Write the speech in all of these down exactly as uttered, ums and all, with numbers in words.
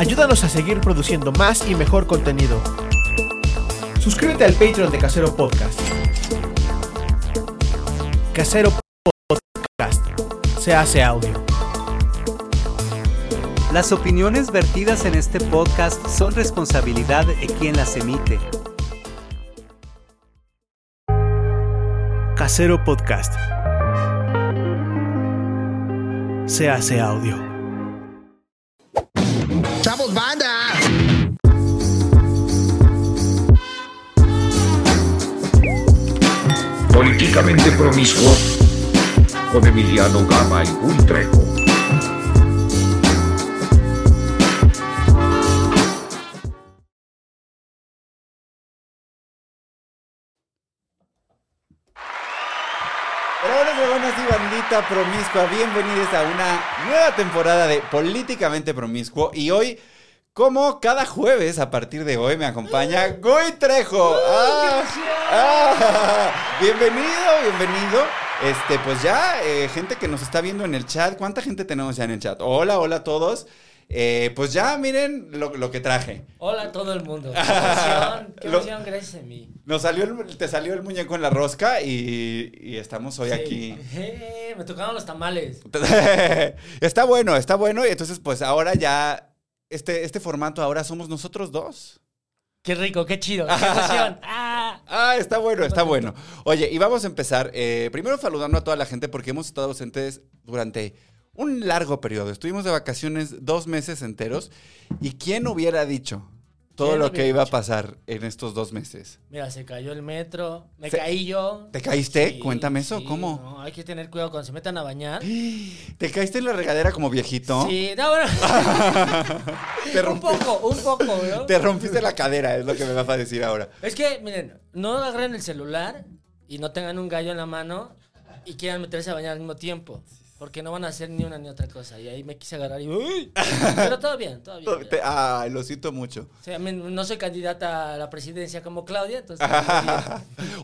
Ayúdanos a seguir produciendo más y mejor contenido. Suscríbete al Patreon de Casero Podcast. Casero Podcast se hace audio. Las opiniones vertidas en este podcast son responsabilidad de quien las emite. Casero Podcast se hace audio. ¡Chavos, banda! Políticamente promiscuo con Emiliano Gama y un treco. Promiscua, bienvenidos a una nueva temporada de Políticamente Promiscuo. Y hoy, como cada jueves, a partir de hoy me acompaña uh, Goy Trejo. Uh, ah, ah, bienvenido, bienvenido. Este, pues ya, eh, gente que nos está viendo en el chat. ¿Cuánta gente tenemos ya en el chat? Hola, hola a todos. Eh, pues ya, miren lo, lo que traje. Hola a todo el mundo. Qué emoción, qué emoción, gracias a mí. Nos salió el, te salió el muñeco en la rosca y, y estamos hoy sí. Aquí. Eh, me tocaron los tamales. Está bueno, está bueno. Y entonces, pues ahora ya, este, este formato ahora somos nosotros dos. Qué rico, qué chido, qué emoción. Ah, ah está bueno, está bueno. Oye, y vamos a empezar. Eh, primero saludando a toda la gente porque hemos estado ausentes durante un largo periodo. Estuvimos de vacaciones dos meses enteros. ¿Y quién hubiera dicho todo lo que iba dicho? A pasar en estos dos meses? Mira, se cayó el metro, me se, caí yo. ¿Te caíste? Sí, cuéntame eso, sí, ¿cómo? No, hay que tener cuidado cuando se metan a bañar. ¿Te caíste en la regadera como viejito? Sí, no, bueno. Te rompiste, un poco, un poco, ¿no? Te rompiste la cadera, es lo que me vas a decir ahora. Es que, miren, no agarren el celular y no tengan un gallo en la mano y quieran meterse a bañar al mismo tiempo. Porque no van a hacer ni una ni otra cosa. Y ahí me quise agarrar y... ¡Uy! Pero todo bien, todo bien. Te, ah, lo siento mucho. O sea, no soy candidata a la presidencia como Claudia, entonces...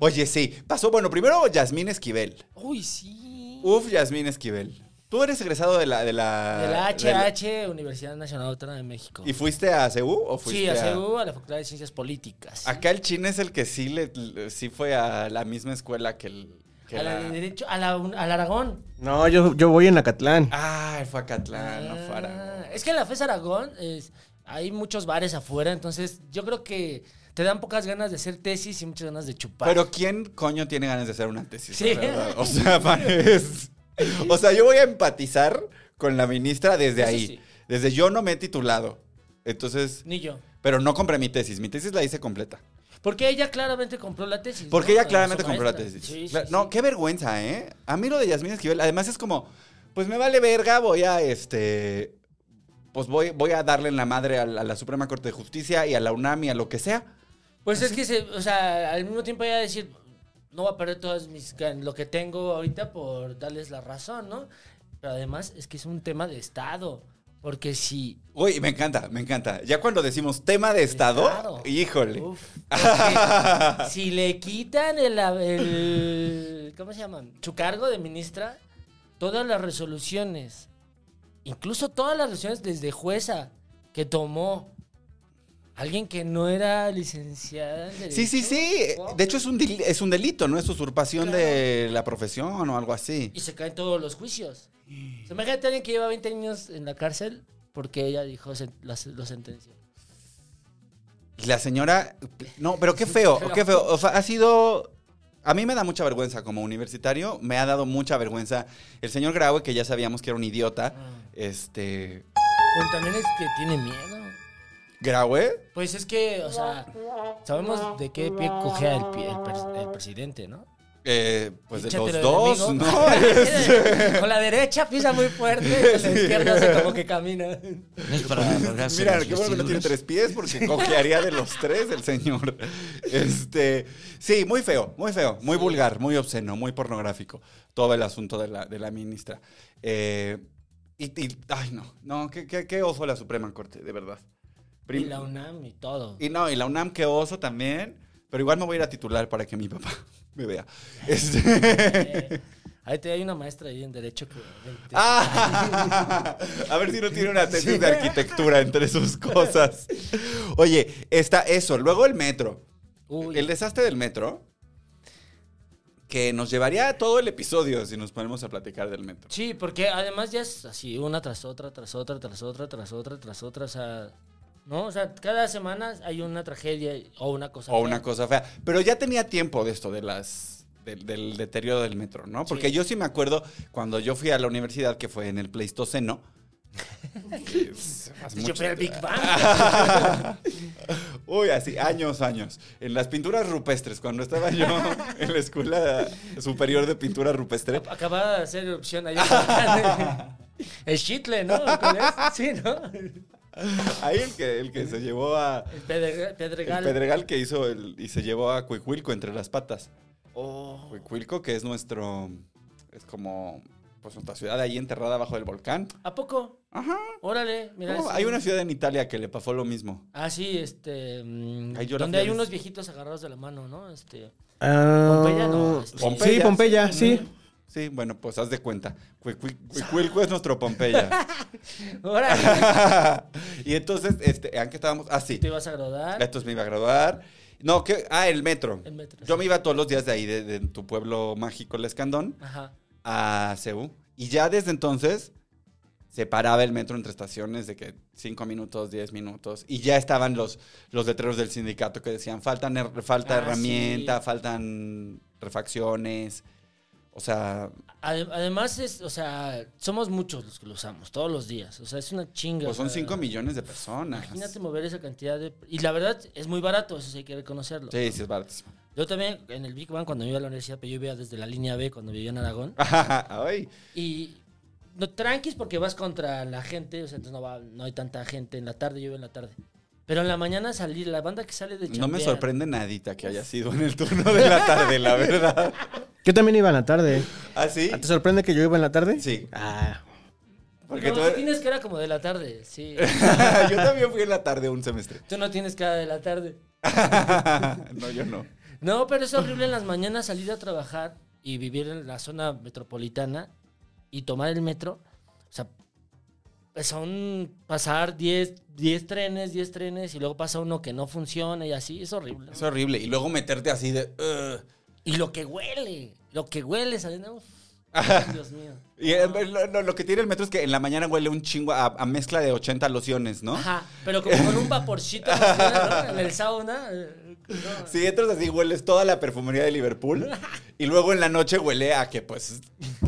Oye, sí. Pasó, bueno, primero Yasmín Esquivel. Uy, sí. Uf, Yasmín Esquivel. Tú eres egresado de la... De la, de la H H, de la... Universidad Nacional Autónoma de México. ¿Y fuiste a C E U o fuiste sí, a...? Sí, a C E U, a la Facultad de Ciencias Políticas. ¿Sí? Acá el chin es el que sí, le, sí fue a la misma escuela que el... A la, la... Derecho, a la al Aragón. No, yo, yo voy en Acatlán. Ah, fue Acatlán, ah, no fue Aragón. Es que en la F E S Aragón es, hay muchos bares afuera, entonces yo creo que te dan pocas ganas de hacer tesis y muchas ganas de chupar. Pero ¿quién coño tiene ganas de hacer una tesis? Sí. O sea, es, o sea, yo voy a empatizar con la ministra desde eso ahí. Sí. Desde yo no me he titulado. Entonces. Ni yo. Pero no compré mi tesis. Mi tesis la hice completa. Porque ella claramente compró la tesis. Porque ¿no? ella claramente compró la tesis. Sí, sí, no, sí. Qué vergüenza, ¿eh? A mí lo de Yasmín Esquivel, además es como, pues me vale verga, voy a, este, pues voy, voy a darle en la madre a la, a la Suprema Corte de Justicia y a la UNAM y a lo que sea. Pues así. Es que, se, o sea, al mismo tiempo ella decir, no voy a perder todas mis, lo que tengo ahorita por darles la razón, ¿no? Pero además es que es un tema de Estado. Porque sí. Uy, me encanta, me encanta. Ya cuando decimos tema de Estado, Estado. Híjole. Uf, si le quitan el, el... ¿Cómo se llaman? Su cargo de ministra, todas las resoluciones, incluso todas las resoluciones desde jueza que tomó alguien que no era licenciada en Derecho. Sí, sí, sí. Wow. De hecho, es un, del, es un delito, ¿no? Es usurpación claro. de la profesión o algo así. Y se caen todos los juicios. Se me imagina a alguien que lleva veinte años en la cárcel porque ella dijo la, la sentencia. La señora... No, pero qué feo, qué feo. O sea, ha sido... A mí me da mucha vergüenza como universitario. Me ha dado mucha vergüenza el señor Graue, que ya sabíamos que era un idiota. Ah. Este... Pero también es que tiene miedo. ¿Graue? Pues es que, o sea, sabemos de qué pie cojea el, pie, el, pre- el presidente, ¿no? Eh, pues Píchatelo de los dos, ¿no? Es... Con la derecha pisa muy fuerte, con la izquierda hace como que camina. No es para mira, qué bueno que no tiene tres pies porque cojearía de los tres el señor. Este, sí, muy feo, muy feo, muy sí. vulgar, muy obsceno, muy pornográfico. Todo el asunto de la, de la ministra. Eh, y, y, ay, no, no, qué, qué, qué oso la Suprema Corte, de verdad. Prim- y la UNAM y todo. Y no, y la UNAM, qué oso también. Pero igual me voy a ir a titular para que mi papá me vea. Este... Ahí te, hay una maestra ahí en Derecho que... Ah, a ver si no tiene una tesis sí. de arquitectura entre sus cosas. Oye, está eso. Luego el metro. Uy. El desastre del metro, que nos llevaría todo el episodio si nos ponemos a platicar del metro. Sí, porque además ya es así, una tras otra, tras otra, tras otra, tras otra, tras otra, o sea... ¿No? O sea, cada semana hay una tragedia o una cosa o fea. O una cosa fea. Pero ya tenía tiempo de esto, de las, de, del deterioro del metro, ¿no? Porque sí. yo sí me acuerdo cuando yo fui a la universidad, que fue en el Pleistoceno. Yo fui al Big Bang. Uy, así, años, años. En las pinturas rupestres, cuando estaba yo en la Escuela Superior de Pintura Rupestre. Acababa de hacer erupción allá. El Chitle, ¿no? Sí, ¿no? Ahí el que, el que se llevó a... El pedregal. El pedregal que hizo el, y se llevó a Cuicuilco entre las patas. Oh. Cuicuilco, que es nuestro... Es como... Pues nuestra ciudad ahí enterrada bajo el volcán. ¿A poco? Ajá. Órale. Mira, oh, hay una ciudad en Italia que le pasó lo mismo. Ah, sí, este... Ahí donde hay unos viejitos agarrados de la mano, ¿no? Este... Uh, Pompeya, ¿no? Este, Pompeya, sí, Pompeya, sí. sí. Sí, bueno, pues haz de cuenta. Cuicuilco es nuestro Pompeya. ¡Órale! Y entonces, este, ¿a qué estábamos? Ah, sí. ¿Te ibas a graduar? Entonces me iba a graduar. No, ¿qué? Ah, el metro. El metro. Yo sí. me iba todos los días de ahí, de, de tu pueblo mágico, El Escandón, ajá, a C E U. Y ya desde entonces se paraba el metro entre estaciones de que cinco minutos, diez minutos. Y ya estaban los, los letreros del sindicato que decían, faltan er, falta ah, herramienta, sí. faltan refacciones... O sea... Además, es, o sea, somos muchos los que lo usamos todos los días. O sea, es una chinga. Pues son cinco millones de personas. Imagínate mover esa cantidad de... Y la verdad, es muy barato, eso sí hay que reconocerlo. Sí, sí es barato. Yo también, en el Big Bang, cuando iba a la universidad, pero yo iba desde la línea B, cuando vivía en Aragón. ¡Ay! Y... No, tranquis, porque vas contra la gente, o sea, entonces no, va, no hay tanta gente en la tarde, yo iba en la tarde. Pero en la mañana salir, la banda que sale de chambear... No me sorprende nadita que haya sido en el turno de la tarde, la verdad. Yo también iba en la tarde. ¿Ah, sí? ¿Te sorprende que yo iba en la tarde? Sí. Ah. Porque no, tú... tú tienes cara como de la tarde, sí. Yo también fui en la tarde un semestre. Tú no tienes cara de la tarde. No, yo no. No, pero es horrible en las mañanas salir a trabajar y vivir en la zona metropolitana y tomar el metro. O sea, son pasar diez trenes y luego pasa uno que no funciona y así. Es horrible. Es horrible. Y luego meterte así de... Uh, Y lo que huele, lo que huele, saliendo. Dios mío. Y lo, lo, lo que tiene el metro es que en la mañana huele un chingo a, a mezcla de ochenta lociones, ¿no? Ajá, pero como con un vaporcito ¿no? en el sauna. No. Si entras así, hueles toda la perfumería de Liverpool. Y luego en la noche huele a que, pues,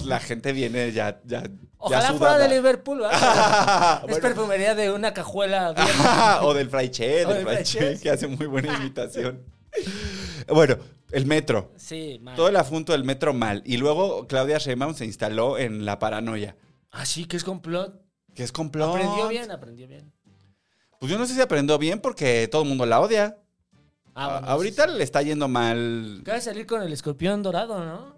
la gente viene ya, ya, ojalá ya fuera de Liverpool, ¿verdad? Es bueno. Perfumería de una cajuela. Abierta. O del Fraiche, del Fraiche, que hace muy buena imitación. Bueno, el metro. Sí, mal. Todo el asunto del metro mal. Y luego Claudia Sheinbaum se instaló en la paranoia. Ah, sí, que es complot. Que es complot. Aprendió bien, aprendió bien. Pues yo no sé si aprendió bien porque todo el mundo la odia. Ah, bueno, ahorita sí. Le está yendo mal. Acaba de salir con el escorpión dorado, ¿no?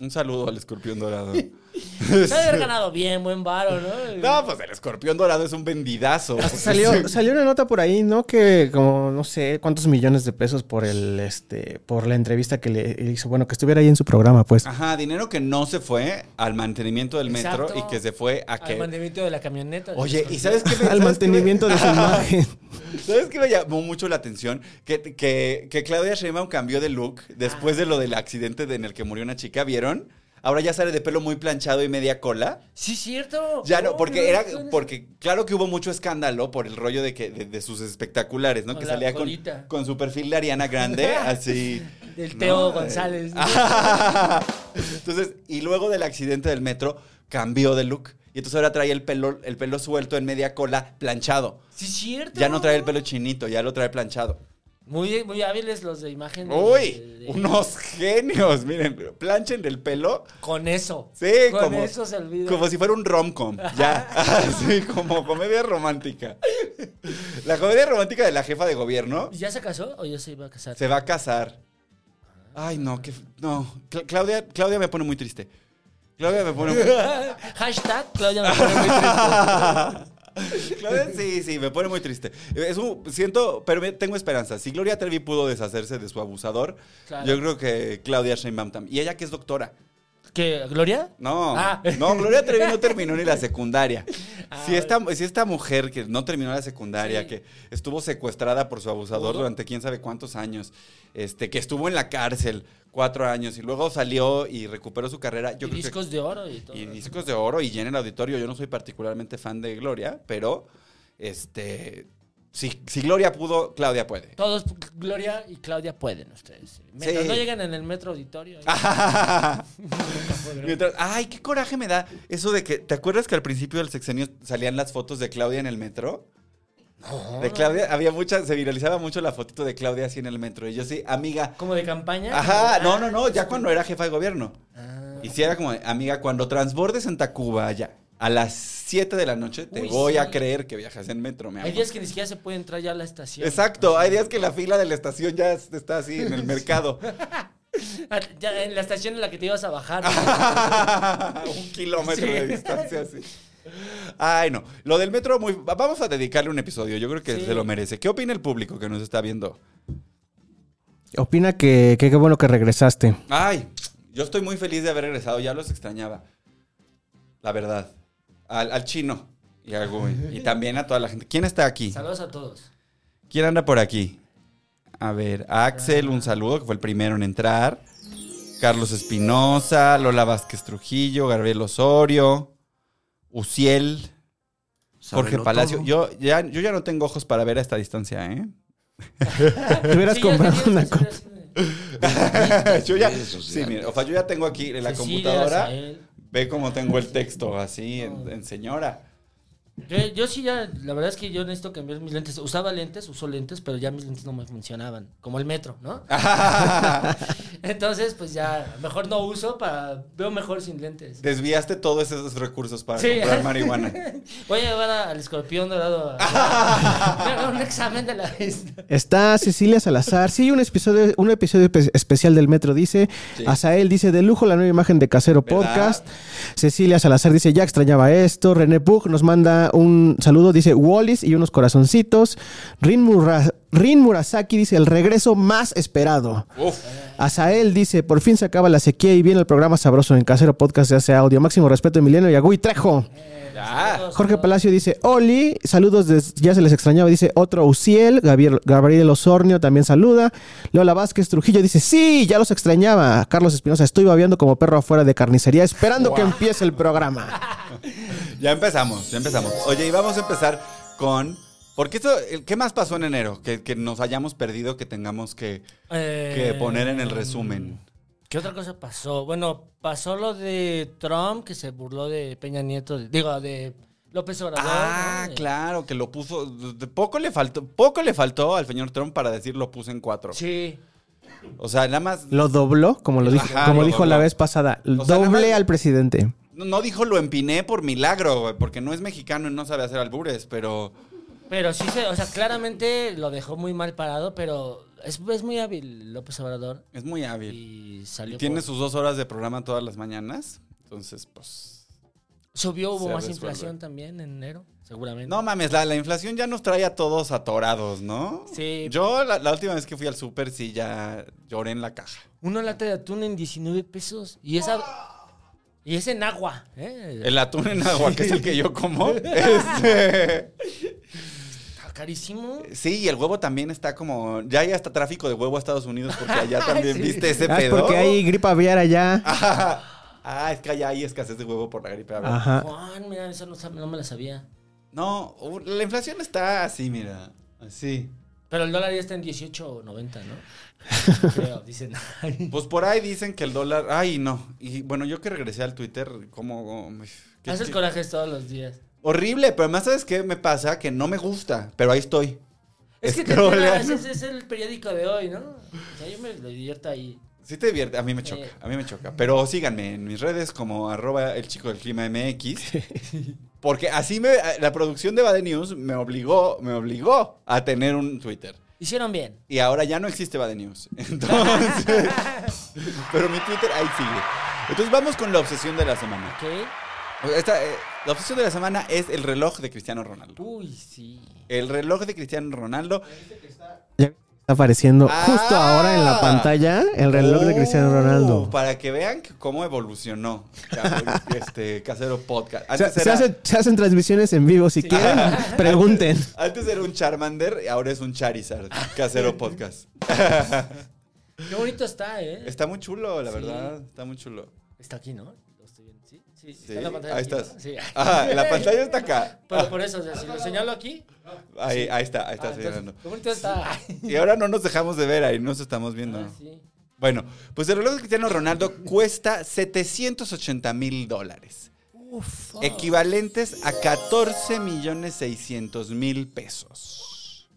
Un saludo al escorpión dorado. No haber ganado bien, buen varo, ¿no? No, pues el escorpión dorado es un vendidazo. Salió, salió una nota por ahí, ¿no? Que como, no sé, cuántos millones de pesos por el, este, por la entrevista que le hizo, bueno, que estuviera ahí en su programa, pues. Ajá, dinero que no se fue al mantenimiento del metro. Exacto. Y que se fue a que... Al mantenimiento de la camioneta. Oye, ¿y sabes qué? Me, al ¿sabes mantenimiento me... de su imagen. ¿Sabes qué me llamó mucho la atención? Que, que, que Claudia Sheinbaum cambió de look después ah. de lo del accidente de, en el que murió una chica, ¿vieron? Ahora ya sale de pelo muy planchado y media cola. Sí, cierto. Ya no, porque no, era, porque claro que hubo mucho escándalo por el rollo de que, de, de sus espectaculares, ¿no? Que salía con, con su perfil de Ariana Grande, así. Del Teo no, González. ¿No? Entonces, y luego del accidente del metro, cambió de look. Y entonces ahora trae el pelo, el pelo suelto en media cola, planchado. Sí, cierto. Ya no trae el pelo chinito, ya lo trae planchado. Muy, muy hábiles los de imagen. Uy, de, de, unos genios, miren, planchen del pelo. Con eso. Sí, con como, eso se olvida. Como si fuera un rom-com, ya. Así como comedia romántica. La comedia romántica de la jefa de gobierno. ¿Ya se casó o ya se iba a casar? Se va a casar. Ay, no, que no. Cla- Claudia, Claudia me pone muy triste. Claudia me pone muy triste. Hashtag Claudia me pone muy triste. Claudia, sí, sí, me pone muy triste. Es un, siento, pero tengo esperanza. Si Gloria Trevi pudo deshacerse de su abusador, claro, yo creo que Claudia Sheinbaum también. Y ella que es doctora. ¿Qué? ¿Gloria? No, ah. no, Gloria Trevi no terminó ni la secundaria. Ah, si, esta, si esta mujer que no terminó la secundaria, sí. que estuvo secuestrada por su abusador ¿Todo? durante quién sabe cuántos años, este, que estuvo en la cárcel cuatro años y luego salió y recuperó su carrera. Yo y creo discos que, de oro y todo. Y discos de oro y llena el auditorio. Yo no soy particularmente fan de Gloria, pero este... Si, si Gloria pudo, Claudia puede. Todos Gloria y Claudia pueden ustedes. Mientras sí. no llegan en el metro auditorio. Mientras, ay, qué coraje me da eso de que... ¿Te acuerdas que al principio del sexenio salían las fotos de Claudia en el metro? No. De Claudia, había muchas, se viralizaba mucho la fotito de Claudia así en el metro. Y yo sí, amiga... ¿Como de campaña? Ajá, ah, no, no, no, ya cuando era jefa de gobierno. Ah. Y sí era como, amiga, cuando transbordes en Tacuba allá. A las siete de la noche te Uy, voy sí. a creer que viajas en metro, me amo. Hay días que ni siquiera se puede entrar ya a la estación. Exacto, ¿no? Hay días que la fila de la estación ya está así en el mercado. Ya en la estación en la que te ibas a bajar. ¿No? Un kilómetro sí. de distancia, sí. Ay, no. Lo del metro, muy... vamos a dedicarle un episodio, yo creo que sí. se lo merece. ¿Qué opina el público que nos está viendo? Opina que qué bueno que regresaste. Ay, yo estoy muy feliz de haber regresado, ya los extrañaba. La verdad. Al, al chino y al Gui. Y también a toda la gente. ¿Quién está aquí? Saludos a todos. ¿Quién anda por aquí? A ver, a Axel, un saludo, que fue el primero en entrar. Carlos Espinosa, Lola Vázquez Trujillo, Gabriel Osorio, Uciel, Jorge Palacio. Yo ya, yo ya no tengo ojos para ver a esta distancia, ¿eh? Te hubieras sí, comprado una cosa. yo ya, sí, mira, o sea, yo ya tengo aquí en la sí, computadora. Sí, ve cómo tengo el texto así en, en señora. Yo, yo sí ya, la verdad es que yo necesito cambiar mis lentes. Usaba lentes, uso lentes, pero ya mis lentes no me funcionaban. Como el metro, ¿no? Entonces, pues ya, mejor no uso, para veo mejor sin lentes. Desviaste todos esos recursos para sí. comprar marihuana. Voy a llevar a, al escorpión dorado a un examen de la vista. Está Cecilia Salazar. Sí, un episodio, un episodio especial del metro, dice. Sí. Azael dice, de lujo la nueva imagen de Casero ¿verdad? Podcast. Cecilia Salazar dice, ya extrañaba esto. René Pug nos manda un saludo, dice Wallis y unos corazoncitos. Rin, Mura, Rin Murasaki dice, el regreso más esperado. Uf. Azael dice, por fin se acaba la sequía y viene el programa sabroso en Casero Podcast de hace audio. Máximo respeto a Emiliano y a Gui Trejo. Eh, ah. Jorge Palacio dice, Oli, saludos, de, ya se les extrañaba, dice otro Uciel. Gabriel, Gabriel Osornio también saluda. Lola Vázquez Trujillo dice, sí, ya los extrañaba. Carlos Espinosa, estoy babeando como perro afuera de carnicería, esperando wow. que empiece el programa. Ya empezamos, ya empezamos. Oye, y vamos a empezar con... Porque esto, ¿qué más pasó en enero? Que, que nos hayamos perdido, que tengamos que, eh, que poner en el resumen. ¿Qué otra cosa pasó? Bueno, pasó lo de Trump, que se burló de Peña Nieto, de, digo, de López Obrador. Ah, ¿no? Claro, que lo puso... Poco le faltó, poco le faltó al señor Trump para decir lo puse en cuatro. Sí. O sea, nada más... Lo dobló, como lo dijo, Ajá, como lo dijo dobló. la vez pasada. O sea, doble nada más... al presidente. No dijo lo empiné por milagro, güey, porque no es mexicano y no sabe hacer albures, pero... Pero sí, se, o sea, claramente lo dejó muy mal parado, pero es, es muy hábil López Obrador. Es muy hábil. Y salió y tiene por... sus dos horas de programa todas las mañanas, entonces, pues... Subió, hubo más resuelve. inflación también en enero, seguramente. No mames, la, la inflación ya nos trae a todos atorados, ¿no? Sí. Yo la, la última vez que fui al súper sí ya lloré en la caja. Una lata de atún en diecinueve pesos y esa... ¡Oh! Y es en agua, ¿eh? El atún en agua, que es el que yo como. Este... Está carísimo. Sí, y el huevo también está como... Ya hay hasta tráfico de huevo a Estados Unidos porque allá también sí. viste ese ah, pedo. Porque hay gripe aviar allá. Ah, ah, es que allá hay escasez de huevo por la gripe aviar. Ajá. Juan, mira, eso no, no me la sabía. No, la inflación está así, mira. Así. Pero el dólar ya está en dieciocho noventa, ¿no? Creo, dicen. Ay. Pues por ahí dicen que el dólar... Ay, no. Y bueno, yo que regresé al Twitter, como... Haces corajes todos los días. Horrible, pero además, ¿sabes qué me pasa? Que no me gusta, pero ahí estoy. Es que te enteras, es, es el periódico de hoy, ¿no? O sea, yo me lo divierto ahí. Sí te divierte, a mí me choca, eh. a mí me choca. Pero síganme en mis redes como arroba el chico del clima M X. Porque así me, la producción de Bad News me obligó, me obligó a tener un Twitter. Hicieron bien. Y ahora ya no existe Bad News. Entonces, pero mi Twitter ahí sigue. Entonces vamos con la obsesión de la semana. ¿Qué? Esta, eh, la obsesión de la semana es el reloj de Cristiano Ronaldo. Uy, sí. El reloj de Cristiano Ronaldo. Ya viste que está... Está apareciendo ah, justo ahora en la pantalla el reloj oh, de Cristiano Ronaldo. Para que vean cómo evolucionó este Casero Podcast. Antes se, era... se, hace, se hacen transmisiones en vivo si sí. quieren. Pregunten. Antes, antes era un Charmander y ahora es un Charizard. Casero Podcast. Qué bonito está, ¿eh? Está muy chulo, la sí. verdad. Está muy chulo. Está aquí, ¿no? Lo estoy viendo. Sí, sí, sí. Está en la pantalla. Ahí aquí, estás. ¿no? Sí. Ah, la pantalla está acá. Pero por eso, o sea, si lo señalo aquí... Ahí, ahí está, ahí está, ah, señalando. Entonces, qué bonito está. Y ahora no nos dejamos de ver, ahí nos estamos viendo. Ah, sí. Bueno, pues el reloj de Cristiano Ronaldo cuesta setecientos ochenta mil dólares. Uf. Equivalentes a catorce millones seiscientos mil pesos.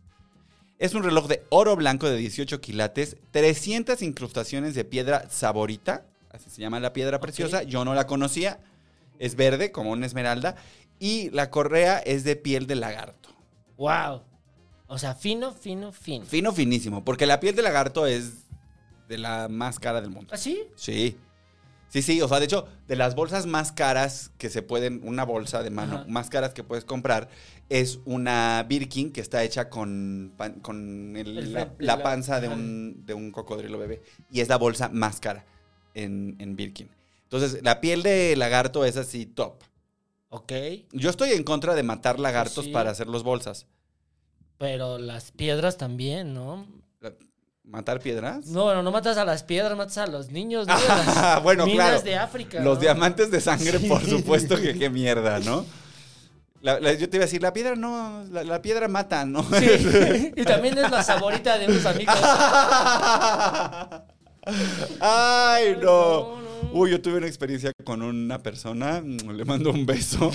Es un reloj de oro blanco de dieciocho quilates, trescientas incrustaciones de piedra saborita. Así se llama la piedra preciosa. Okay. Yo no la conocía. Es verde, como una esmeralda. Y la correa es de piel de lagarto. ¡Wow! O sea, fino, fino, fino. Fino, finísimo. Porque la piel de lagarto es de la más cara del mundo. ¿Ah, sí? Sí. Sí, sí. O sea, de hecho, de las bolsas más caras que se pueden... Una bolsa de mano Ajá. más caras que puedes comprar es una Birkin que está hecha con, con el, el, la, la, la panza de un, de un cocodrilo bebé. Y es la bolsa más cara. En, en Birkin. Entonces, la piel de lagarto es así top. Ok. Yo estoy en contra de matar lagartos sí. para hacer los bolsas. Pero las piedras también, ¿no? ¿Matar piedras? No, no, no matas a las piedras, matas a los niños, ¿no? Ah, las bueno, minas claro. de África. Los ¿no? diamantes de sangre, sí. por supuesto que qué mierda, ¿no? La, la, yo te iba a decir, la piedra no, la, la piedra mata, ¿no? Sí. Y también es la saborita de unos amigos. ¡Ay, no! Uy, yo tuve una experiencia con una persona. Le mando un beso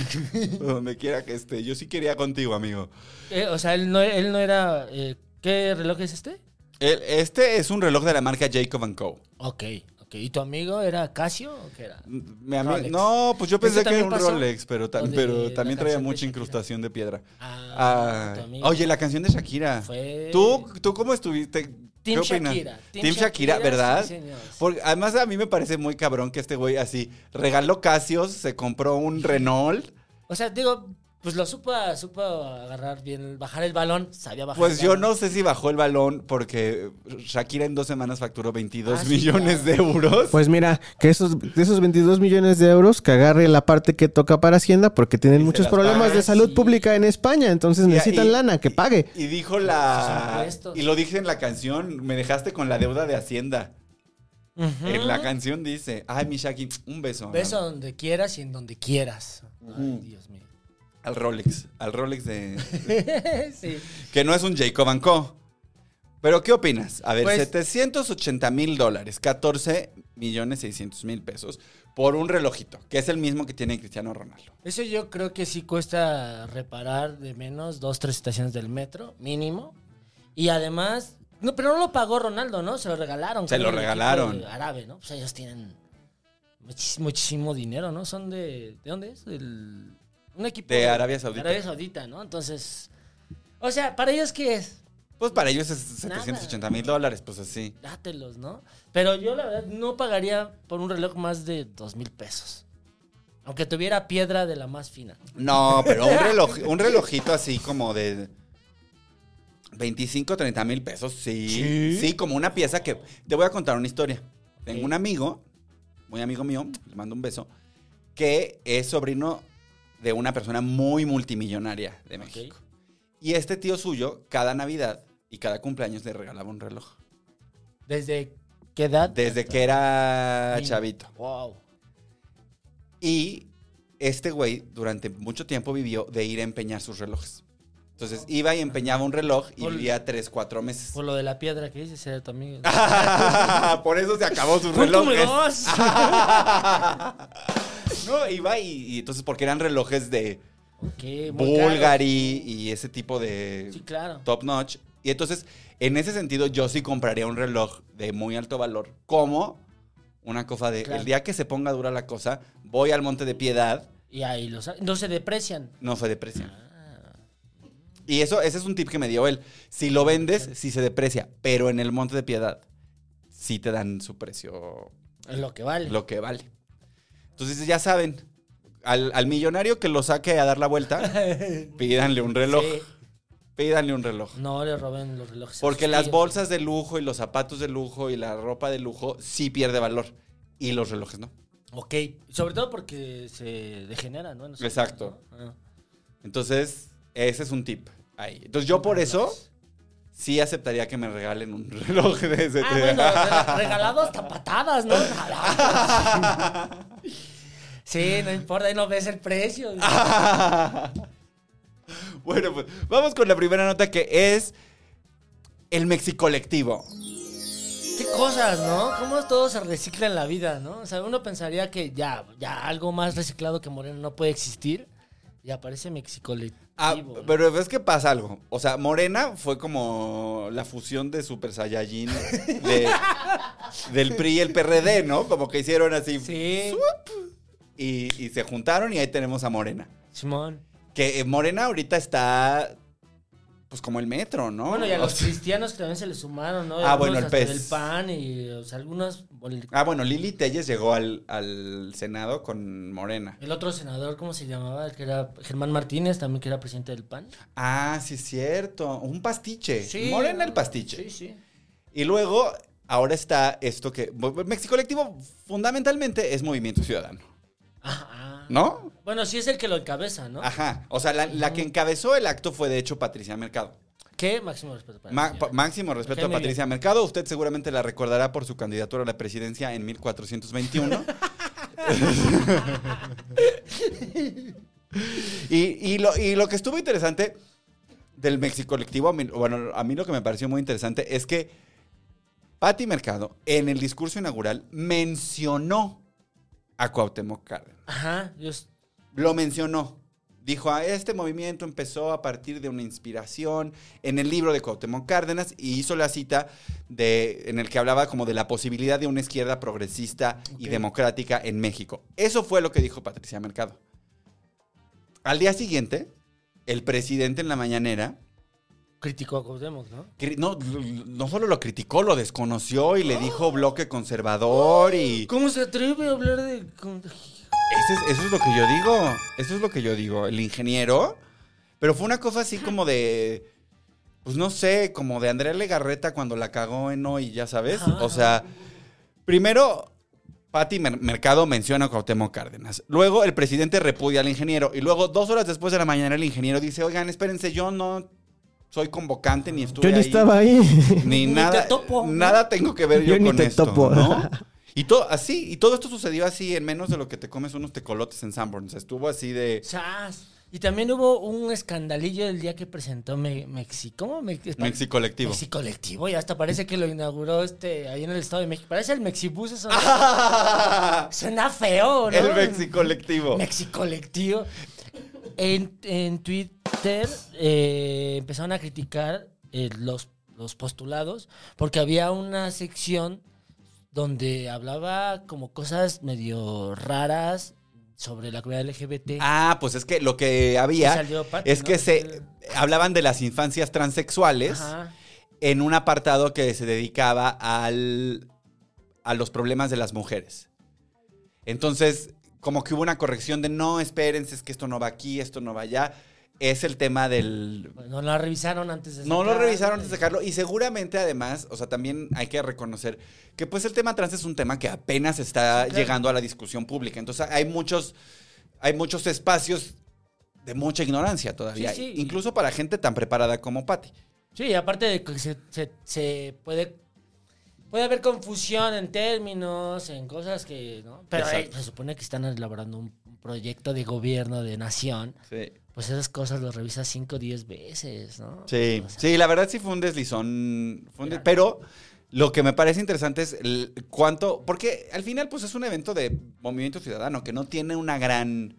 donde quiera que esté. Yo sí quería contigo, amigo. Eh, o sea, él no, él no era... Eh, ¿Qué reloj es este? El, este es un reloj de la marca Jacob and Co. Ok, ok. ¿Y tu amigo era Casio o qué era? Mi amigo, no, pues yo pensé que era un Rolex, pero, ta- pero también traía mucha incrustación de piedra. Ah, ah, oye, la canción de Shakira. Fue... ¿Tú, ¿Tú cómo estuviste...? Team Shakira. Team, Team Shakira, Shakira, ¿verdad? Sí, porque además a mí me parece muy cabrón que este güey así regaló Casios, se compró un Renault. O sea, digo, pues lo supo, supo agarrar bien, bajar el balón, sabía bajar Pues el yo balón. No sé si bajó el balón porque Shakira en dos semanas facturó veintidós ah, millones sí, claro. de euros. Pues mira, que esos, de esos veintidós millones de euros que agarre la parte que toca para Hacienda porque tienen y muchos problemas paga, de salud sí. pública en España, entonces y, necesitan y, lana, que pague. Y, y dijo la... Y lo dije en la canción, me dejaste con la deuda de Hacienda. Uh-huh. En la canción dice, ay mi Shaki, un beso. Beso mamá. Donde quieras y en donde quieras. Uh-huh. Ay, Dios mío. Al Rolex, al Rolex de... sí. Que no es un Jacob and Co. Pero, ¿qué opinas? A ver, pues, setecientos ochenta mil dólares, catorce millones seiscientos mil pesos por un relojito, que es el mismo que tiene Cristiano Ronaldo. Eso yo creo que sí cuesta reparar de menos dos, tres estaciones del metro, mínimo. Y además, no, pero no lo pagó Ronaldo, ¿no? Se lo regalaron. Se lo regalaron. Árabe, ¿no? Pues ellos tienen muchis, muchísimo dinero, ¿no? Son de... ¿De dónde es? El... Un equipo de Arabia Saudita. Arabia Saudita, ¿no? Entonces, o sea, ¿para ellos qué es? Pues para ellos es setecientos ochenta mil dólares, pues así. Dátelos, ¿no? Pero yo la verdad no pagaría por un reloj más de dos mil pesos. Aunque tuviera piedra de la más fina. No, pero un, reloj, un relojito así como de veinticinco, treinta mil pesos, sí, sí. Sí, como una pieza que... Te voy a contar una historia. Okay. Tengo un amigo, muy amigo mío, le mando un beso, que es sobrino... de una persona muy multimillonaria de México. Okay. Y este tío suyo, cada Navidad y cada cumpleaños le regalaba un reloj. ¿Desde qué edad? Desde hasta... que era chavito. Wow. Y este güey durante mucho tiempo vivió de ir a empeñar sus relojes. Entonces wow. iba y empeñaba un reloj y por, vivía tres, cuatro meses. Por lo de la piedra que dices, era tu amigo. Por eso se acabó su reloj. No, iba y, y entonces porque eran relojes de okay, Bulgari caro. Y ese tipo de sí, claro. top notch. Y entonces, en ese sentido, yo sí compraría un reloj de muy alto valor. Como una cosa de, claro. el día que se ponga dura la cosa, voy al Monte de Piedad. Y ahí los... No se deprecian. No se deprecian. Ah. Y eso ese es un tip que me dio él. Si lo vendes, sí se deprecia. Pero en el Monte de Piedad, sí te dan su precio. Lo que vale. Lo que vale. Entonces, ya saben, al, al millonario que lo saque a dar la vuelta, pídanle un reloj. Sí. Pídanle un reloj. No le roben los relojes. Porque las bolsas de lujo y los zapatos de lujo y la ropa de lujo sí pierde valor. Y los relojes no. Ok. Sobre todo porque se degenera, ¿no? Nosotros, exacto. ¿no? Ah. Entonces, ese es un tip ahí. Entonces, yo por eso sí aceptaría que me regalen un reloj de ese. Ah, bueno, regalado hasta patadas, ¿no? Sí, no importa, ahí no ves el precio. Bueno, pues vamos con la primera nota, que es el México Colectivo. Qué cosas, ¿no? Cómo todo se recicla en la vida, ¿no? O sea, uno pensaría que ya, ya algo más reciclado que Morena no puede existir. Y aparece México Colectivo. Ah, ¿no? Pero es que pasa algo. O sea, Morena fue como la fusión de Super Saiyajin de, del P R I y el P R D, ¿no? Como que hicieron así. Sí. Swoop, y, y se juntaron y ahí tenemos a Morena. Simón. Que Morena ahorita está, pues, como el metro, ¿no? Bueno, y a los o sea, cristianos que también se les sumaron, ¿no? Y ah, bueno, el P E S. El PAN y, o sea, algunos... Ah, bueno, Lili Telles llegó al, al Senado con Morena. El otro senador, ¿cómo se llamaba? El que era Germán Martínez, también que era presidente del PAN. Ah, sí, es cierto. Un pastiche. Sí. Morena el pastiche. Sí, sí. Y luego, ahora está esto que... México Colectivo, fundamentalmente, es Movimiento Ciudadano. Ajá. Ah, ah. ¿No? Bueno, sí es el que lo encabeza, ¿no? Ajá. O sea, la, la que encabezó el acto fue, de hecho, Patricia Mercado. ¿Qué? Máximo respeto para Ma- pa- Máximo respeto okay, a Patricia Mercado. Usted seguramente la recordará por su candidatura a la presidencia en mil cuatrocientos veintiuno. y, y, lo, y lo que estuvo interesante del México Colectivo, a mí, bueno, a mí lo que me pareció muy interesante es que Pati Mercado, en el discurso inaugural, mencionó a Cuauhtémoc Cárdenas. Ajá. Dios. Lo mencionó. Dijo, a este movimiento empezó a partir de una inspiración en el libro de Cuauhtémoc Cárdenas, y hizo la cita de, en el que hablaba como de la posibilidad de una izquierda progresista okay. y democrática en México. Eso fue lo que dijo Patricia Mercado. Al día siguiente, el presidente en la mañanera criticó a Cuauhtémoc, ¿no? No, no solo lo criticó, lo desconoció y oh. le dijo bloque conservador y... ¿Cómo se atreve a hablar de...? Eso es, eso es lo que yo digo, eso es lo que yo digo, el ingeniero. Pero fue una cosa así como de... Pues no sé, como de Andrea Legarreta cuando la cagó en hoy, ya sabes. Ah. O sea, primero... Pati Mercado menciona a Cuauhtémoc Cárdenas. Luego el presidente repudia al ingeniero. Y luego, dos horas después de la mañana, el ingeniero dice, oigan, espérense, yo no... soy convocante, ni estuve ahí. Yo ni ahí, estaba ahí. Ni nada, te topo, nada tengo que ver yo, yo ni con te esto, topo. ¿No? Y todo así, y todo esto sucedió así en menos de lo que te comes unos tecolotes en Sanborns. Estuvo así de... ¡Sas! Y también hubo un escandalillo el día que presentó Me- Mexi... ¿Cómo? Me- Mexi Colectivo. Mexi Colectivo, y hasta parece que lo inauguró este ahí en el Estado de México. Parece el Mexibus, eso. ¡Ah! Suena feo, ¿no? El Mexi Colectivo. Mexi Colectivo. En, en Twitter eh, empezaron a criticar eh, los, los postulados porque había una sección donde hablaba como cosas medio raras sobre la comunidad L G B T. Ah, pues es que lo que había salió, Pati, es ¿no? que se hablaban de las infancias transexuales. Ajá. En un apartado que se dedicaba al, a los problemas de las mujeres. Entonces... como que hubo una corrección de no, espérense, es que esto no va aquí, esto no va allá. Es el tema del... No lo revisaron antes de sacarlo. No lo revisaron antes de sacarlo. Y seguramente, además, o sea, también hay que reconocer que pues el tema trans es un tema que apenas está claro. llegando a la discusión pública. Entonces hay muchos, hay muchos espacios de mucha ignorancia todavía. Sí, sí. Incluso para gente tan preparada como Pati. Sí, aparte de que se, se, se puede... Puede haber confusión en términos, en cosas que... ¿no? Pero eh, se supone que están elaborando un proyecto de gobierno de nación. Sí. Pues esas cosas las revisas cinco o diez veces, ¿no? Sí, o sea, sí, la verdad sí fue un deslizón. Fue un de... Pero lo que me parece interesante es el cuánto... Porque al final pues es un evento de Movimiento Ciudadano que no tiene una gran...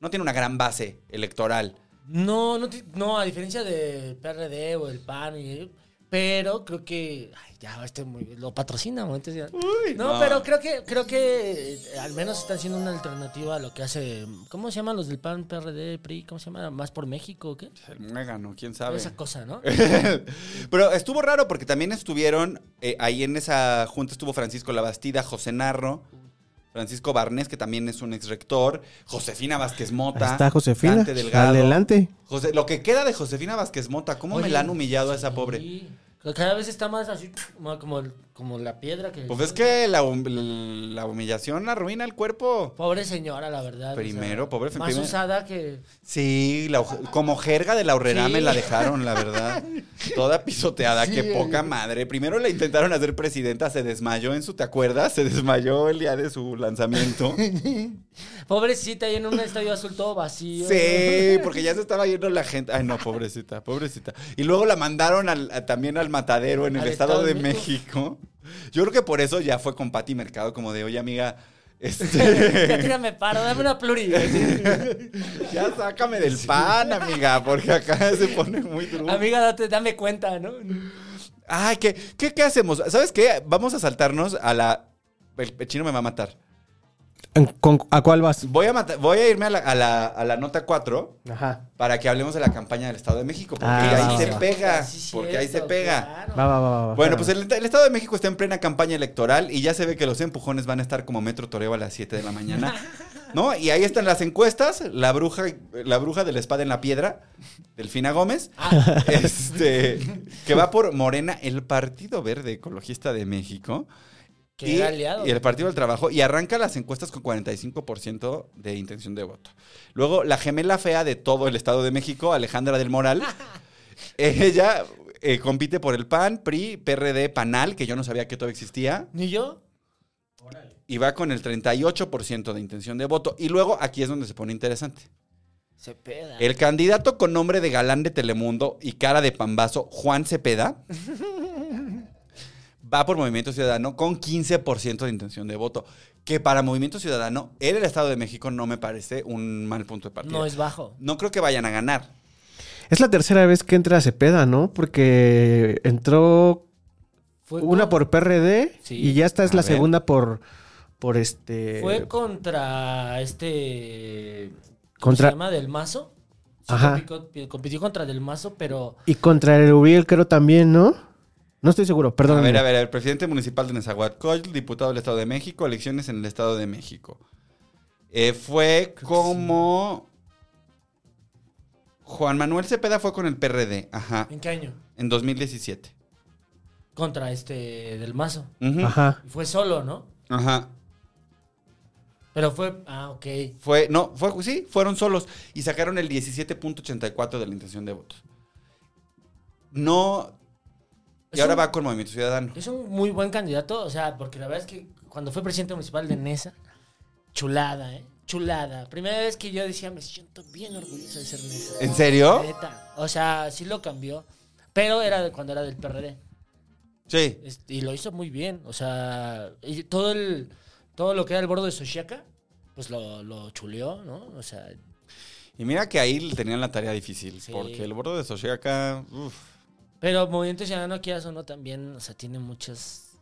No tiene una gran base electoral. No, no, no, a diferencia del P R D o el PAN y... Pero creo que... Ay, ya, este muy, lo patrocina. Entonces ya, Uy, no, no, pero creo que creo que eh, al menos están siendo una alternativa a lo que hace... ¿Cómo se llaman los del PAN, P R D, P R I? ¿Cómo se llama? ¿Más por México o qué? El Megano, quién sabe. Esa cosa, ¿no? Pero estuvo raro porque también estuvieron... Eh, ahí en esa junta estuvo Francisco Labastida, José Narro... Francisco Barnés, que también es un exrector, Josefina Vázquez Mota. Ahí está Josefina, Dante Delgado. Adelante. José, lo que queda de Josefina Vázquez Mota, ¿cómo Oye, me la han humillado sí, a esa pobre? Cada vez está más así, como, como la piedra que... Pues es que la, la humillación arruina el cuerpo. Pobre señora, la verdad. Primero, o sea, pobre... Más primero. Usada que... Sí, la, como jerga de la horrera sí. me la dejaron, la verdad. Toda pisoteada, sí. Qué poca madre. Primero la intentaron hacer presidenta, se desmayó en su... ¿Te acuerdas? Se desmayó el día de su lanzamiento. Pobrecita, y en un estadio azul todo vacío. Sí, porque ya se estaba yendo la gente. Ay, no, pobrecita, pobrecita. Y luego la mandaron al, a, también al matadero en el Estado de México. Yo creo que por eso ya fue con Pati Mercado, como de, oye, amiga, este... ya tírame paro, dame una plurilla. Ya sácame del pan, amiga, porque acá se pone muy duro. Amiga, date, dame cuenta, ¿no? Ay, ¿qué, qué, qué hacemos? ¿Sabes qué? Vamos a saltarnos a la... El, el chino me va a matar. ¿A cuál vas? Voy a, matar, voy a irme a la, a la, a la nota cuatro. Ajá. Para que hablemos de la campaña del Estado de México. Porque ah, ahí sí, se va. pega. Sí, porque cierto, ahí se pega. Claro. Va, va, va, va, bueno, pues el, el Estado de México está en plena campaña electoral y ya se ve que los empujones van a estar como Metro Toreo a las siete de la mañana. ¿No? Y ahí están las encuestas. La bruja, la bruja de la espada en la piedra, Delfina Gómez. Ah. Este, que va por Morena, el Partido Verde Ecologista de México. Y, y el Partido del Trabajo, y arranca las encuestas con cuarenta y cinco por ciento de intención de voto. Luego, la gemela fea de todo el Estado de México, Alejandra del Moral, ella eh, compite por el P A N, P R I, P R D, Panal, que yo no sabía que todo existía. ¿Ni yo? Y va con el treinta y ocho por ciento de intención de voto. Y luego, aquí es donde se pone interesante. Cepeda. El candidato con nombre de galán de Telemundo y cara de pambazo, Juan Cepeda, va por Movimiento Ciudadano con quince por ciento de intención de voto. Que para Movimiento Ciudadano, en el Estado de México, no me parece un mal punto de partida. No es bajo. No creo que vayan a ganar. Es la tercera vez que entra Cepeda, ¿no? Porque entró Fue una con... por P R D sí. y ya esta es a la ver. segunda por, por este... Fue contra este... Contra... ¿Cómo se llama? Del Mazo. Ajá. Compitió, compitió contra Del Mazo, pero... Y contra el Uriel, creo, también, ¿no? No estoy seguro, perdón. A ver, a ver, el presidente municipal de Nezahualcóyotl, diputado del Estado de México, elecciones en el Estado de México. Eh, fue como... Juan Manuel Cepeda fue con el P R D, ajá. ¿En qué año? En dos mil diecisiete. Contra este Del Mazo. Uh-huh. Ajá. Fue solo, ¿no? Ajá. Pero fue... Ah, ok. Fue, no, fue, sí, fueron solos y sacaron el diecisiete punto ochenta y cuatro de la intención de votos. No... Y es ahora un, va con Movimiento Ciudadano. Es un muy buen candidato, o sea, porque la verdad es que cuando fue presidente municipal de Neza, chulada, ¿eh? Chulada. Primera vez que yo decía, me siento bien orgulloso de ser Neza. ¿En serio? O sea, sí lo cambió, pero era cuando era del P R D. Sí. Y lo hizo muy bien, o sea, y todo el todo lo que era el bordo de Xochiaca, pues lo, lo chuleó, ¿no? O sea... Y mira que ahí tenían la tarea difícil, sí. Porque el bordo de Xochiaca, uff... Pero Movimiento Ciudadano, quieras o no, también, o sea, tiene muchos,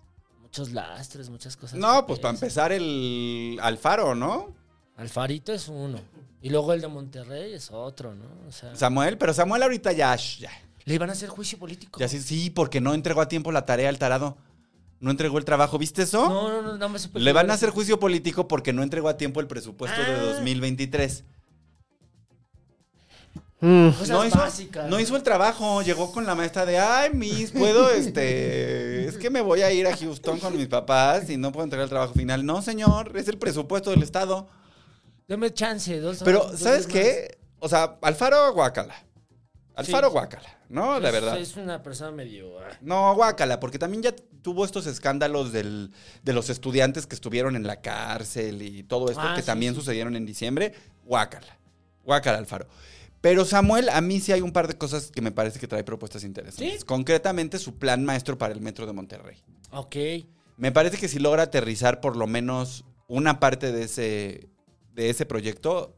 muchos lastres, muchas cosas. No, pues para empezar el Alfaro, ¿no? Alfarito es uno. Y luego el de Monterrey es otro, ¿no? O sea, Samuel, pero Samuel ahorita ya, ya. Le iban a hacer juicio político. Ya sí, sí, porque no entregó a tiempo la tarea al tarado. No entregó el trabajo, ¿viste eso? No, no, no, no me supe. Le van a hacer juicio político porque no entregó a tiempo el presupuesto ah. de dos mil veintitrés. Mm. No, hizo, básicas, no hizo el trabajo, llegó con la maestra de ay, mis, puedo, este es que me voy a ir a Houston con mis papás y no puedo entregar el trabajo final. No, señor, es el presupuesto del Estado. Dame chance, dos horas. Pero, ¿sabes qué? Más. O sea, Alfaro, guácala. Alfaro, sí. guácala, ¿no? La verdad. Es una persona medio... No, guácala, porque también ya tuvo estos escándalos del, de los estudiantes que estuvieron en la cárcel y todo esto ah, que sí, también sí. sucedieron en diciembre. Guácala, guácala, Alfaro. Pero Samuel, a mí sí hay un par de cosas que me parece que trae propuestas interesantes. ¿Sí? Concretamente, su plan maestro para el metro de Monterrey. Ok. Me parece que si logra aterrizar por lo menos una parte de ese, de ese proyecto,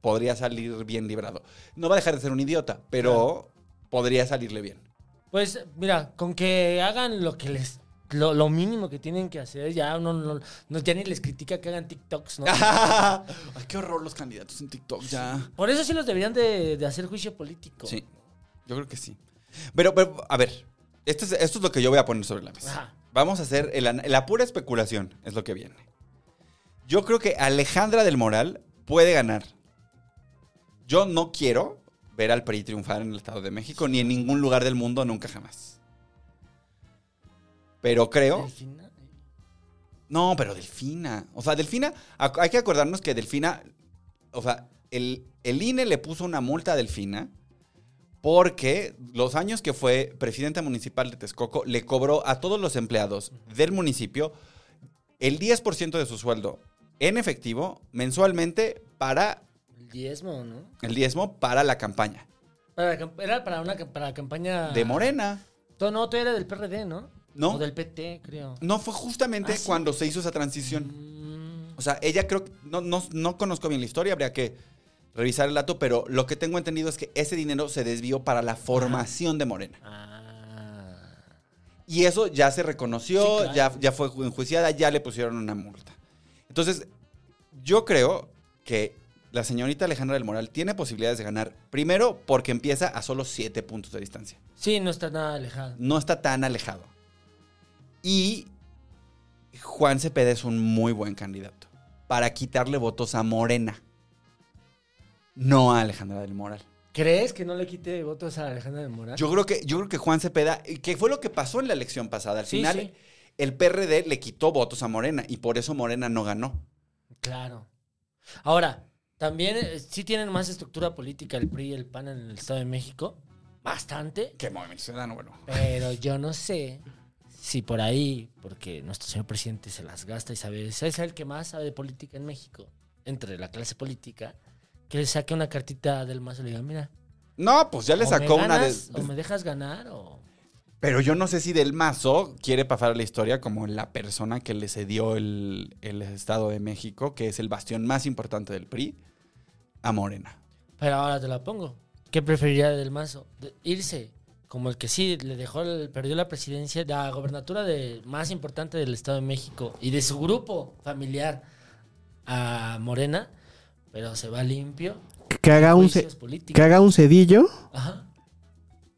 podría salir bien librado. No va a dejar de ser un idiota, pero claro. podría salirle bien. Pues, mira, con que hagan lo que les... Lo, lo mínimo que tienen que hacer, ya no, no, no ya ni les critica que hagan TikToks, ¿no? Ay, qué horror los candidatos en TikTok ya. Por eso sí los deberían de, de hacer juicio político. Sí, yo creo que sí. Pero, pero a ver, esto es, esto es lo que yo voy a poner sobre la mesa. Ajá. Vamos a hacer, el, la pura especulación es lo que viene. Yo creo que Alejandra del Moral puede ganar. Yo no quiero ver al P R I triunfar en el Estado de México, ni en ningún lugar del mundo, nunca jamás. Pero creo... ¿Delfina? No, pero Delfina. O sea, Delfina... Hay que acordarnos que Delfina... O sea, el, el I N E le puso una multa a Delfina porque los años que fue presidenta municipal de Texcoco le cobró a todos los empleados del municipio el diez por ciento de su sueldo en efectivo mensualmente para... El diezmo, ¿no? El diezmo para la campaña. Para, era para una para la campaña... De Morena. Todo, no, todo era del P R D, ¿no? No. O del P T, creo. No, fue justamente ah, sí. cuando se hizo esa transición. Mm. O sea, ella creo... No, no, no conozco bien la historia, habría que revisar el dato, pero lo que tengo entendido es que ese dinero se desvió para la formación ah. de Morena. Ah. Y eso ya se reconoció, sí, claro. ya, ya fue enjuiciada, ya le pusieron una multa. Entonces, yo creo que... La señorita Alejandra del Moral tiene posibilidades de ganar. Primero, porque empieza a solo siete puntos de distancia. Sí, no está nada alejado. No está tan alejado. Y Juan Cepeda es un muy buen candidato para quitarle votos a Morena. No a Alejandra del Moral. ¿Crees que no le quite votos a Alejandra del Moral? Yo creo que, yo creo que Juan Cepeda... Que fue lo que pasó en la elección pasada. Al sí, final, sí. el P R D le quitó votos a Morena y por eso Morena no ganó. Claro. Ahora... También eh, sí tienen más estructura política el P R I y el P A N en el Estado de México. Bastante. Qué Movimiento Ciudadano, bueno. Pero yo no sé si por ahí, porque nuestro señor presidente se las gasta y sabe, es el que más sabe de política en México, entre la clase política, que le saque una cartita del Mazo y le diga, mira. No, pues ya le sacó una de... O me dejas ganar o... Pero yo no sé si Del Mazo quiere pasar a la historia como la persona que le cedió el, el Estado de México, que es el bastión más importante del P R I, a Morena. Pero ahora te la pongo. ¿Qué preferiría Del Mazo? De irse como el que sí le dejó, el, perdió la presidencia, la gobernatura de, más importante del Estado de México y de su grupo familiar a Morena, pero se va limpio. Que haga un, que haga un cedillo. Ajá.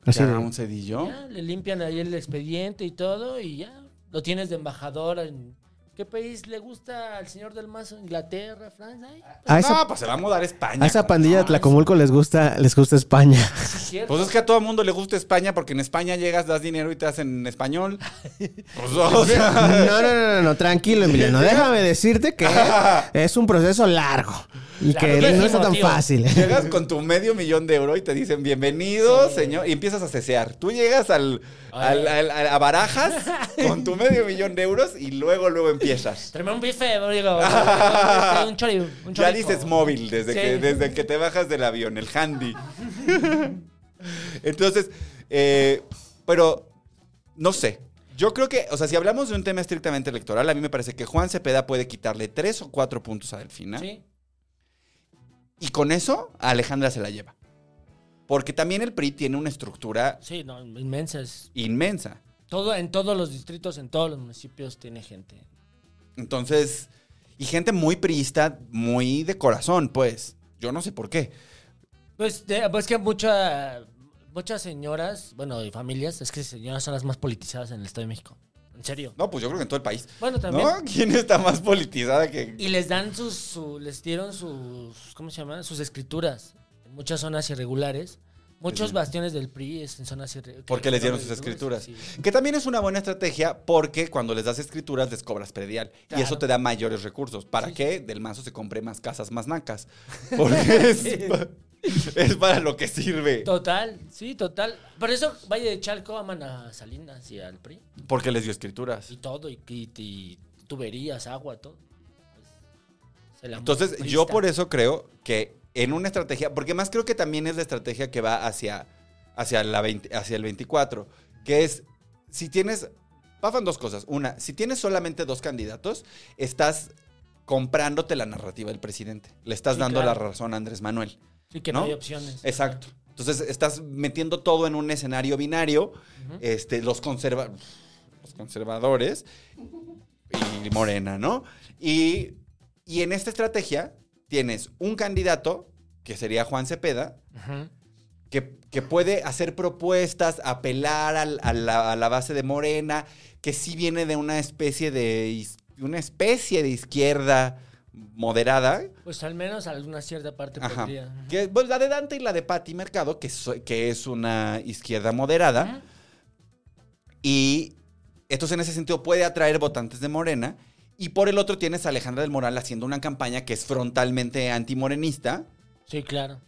Así de, un cedillo. Ya, le limpian ahí el expediente y todo y ya lo tienes de embajador en... ¿Qué país le gusta al señor Del Mazo? ¿Inglaterra, Francia? Ay, pues, a esa, no, pues se va a mudar a España. A esa pandilla de no, Tlacomulco les gusta, les gusta España. Sí, es pues es que a todo mundo le gusta España porque en España llegas, das dinero y te hacen español. Pues, o sea. No, no, no, no, no, tranquilo, Emiliano. Déjame decirte que es un proceso largo. Y claro, que no está tan fácil. Llegas con tu medio millón de euros y te dicen, bienvenido, sí. señor, y empiezas a cesear. Tú llegas al, al, al, al, a Barajas con tu medio millón de euros y luego, luego empiezas. Tráeme un bife, digo, un chorizo. Un ya dices móvil desde, sí. que, desde que te bajas del avión, el handy. Entonces, eh, pero no sé. Yo creo que, o sea, si hablamos de un tema estrictamente electoral, a mí me parece que Juan Cepeda puede quitarle tres o cuatro puntos a Delfina. Sí. Y con eso, a Alejandra se la lleva. Porque también el P R I tiene una estructura... Sí, no, inmensa. Es... Inmensa. Todo, en todos los distritos, en todos los municipios tiene gente. Entonces, y gente muy priista, muy de corazón, pues. Yo no sé por qué. Pues, de, pues que mucha, muchas señoras, bueno, y familias, es que señoras son las más politizadas en el Estado de México. ¿En serio? No, pues yo creo que en todo el país. Bueno, también. ¿No? ¿Quién está más politizada que...? Y les dan sus... Su, les dieron sus... ¿Cómo se llama? Sus escrituras. En muchas zonas irregulares. Muchos sí. bastiones del P R I es en zonas irregulares. Porque les dieron sus escrituras. Sí. Que también es una buena estrategia porque cuando les das escrituras les cobras predial. Claro. Y eso te da mayores recursos. ¿Para sí. qué? Del Mazo se compre más casas, más nacas. Porque es, es para lo que sirve. Total, sí, total. Por eso Valle de Chalco aman a Salinas y al P R I. Porque les dio escrituras. Y todo, y, y, y tuberías, agua, todo. Pues, entonces, prista. Yo por eso creo que en una estrategia, porque más creo que también es la estrategia que va hacia, hacia, la veinte, hacia el veinticuatro, que es, si tienes, pasan dos cosas. Una, si tienes solamente dos candidatos, estás comprándote la narrativa del presidente. Le estás sí, dando claro. la razón a Andrés Manuel. Sí, que no, no hay opciones. Exacto. Entonces, estás metiendo todo en un escenario binario, uh-huh. este, los, conserva- los conservadores y Morena, ¿no? Y, y en esta estrategia... Tienes un candidato, que sería Juan Cepeda, uh-huh. que, que puede hacer propuestas, apelar al, a, la, a la base de Morena, que sí viene de una especie de, una especie de izquierda moderada. Pues al menos alguna cierta parte podría. Que, pues, la de Dante y la de Pati Mercado, que, so, que es una izquierda moderada. Ajá. Y entonces en ese sentido puede atraer votantes de Morena. Y por el otro tienes a Alejandra del Moral haciendo una campaña que es frontalmente antimorenista. Sí, claro.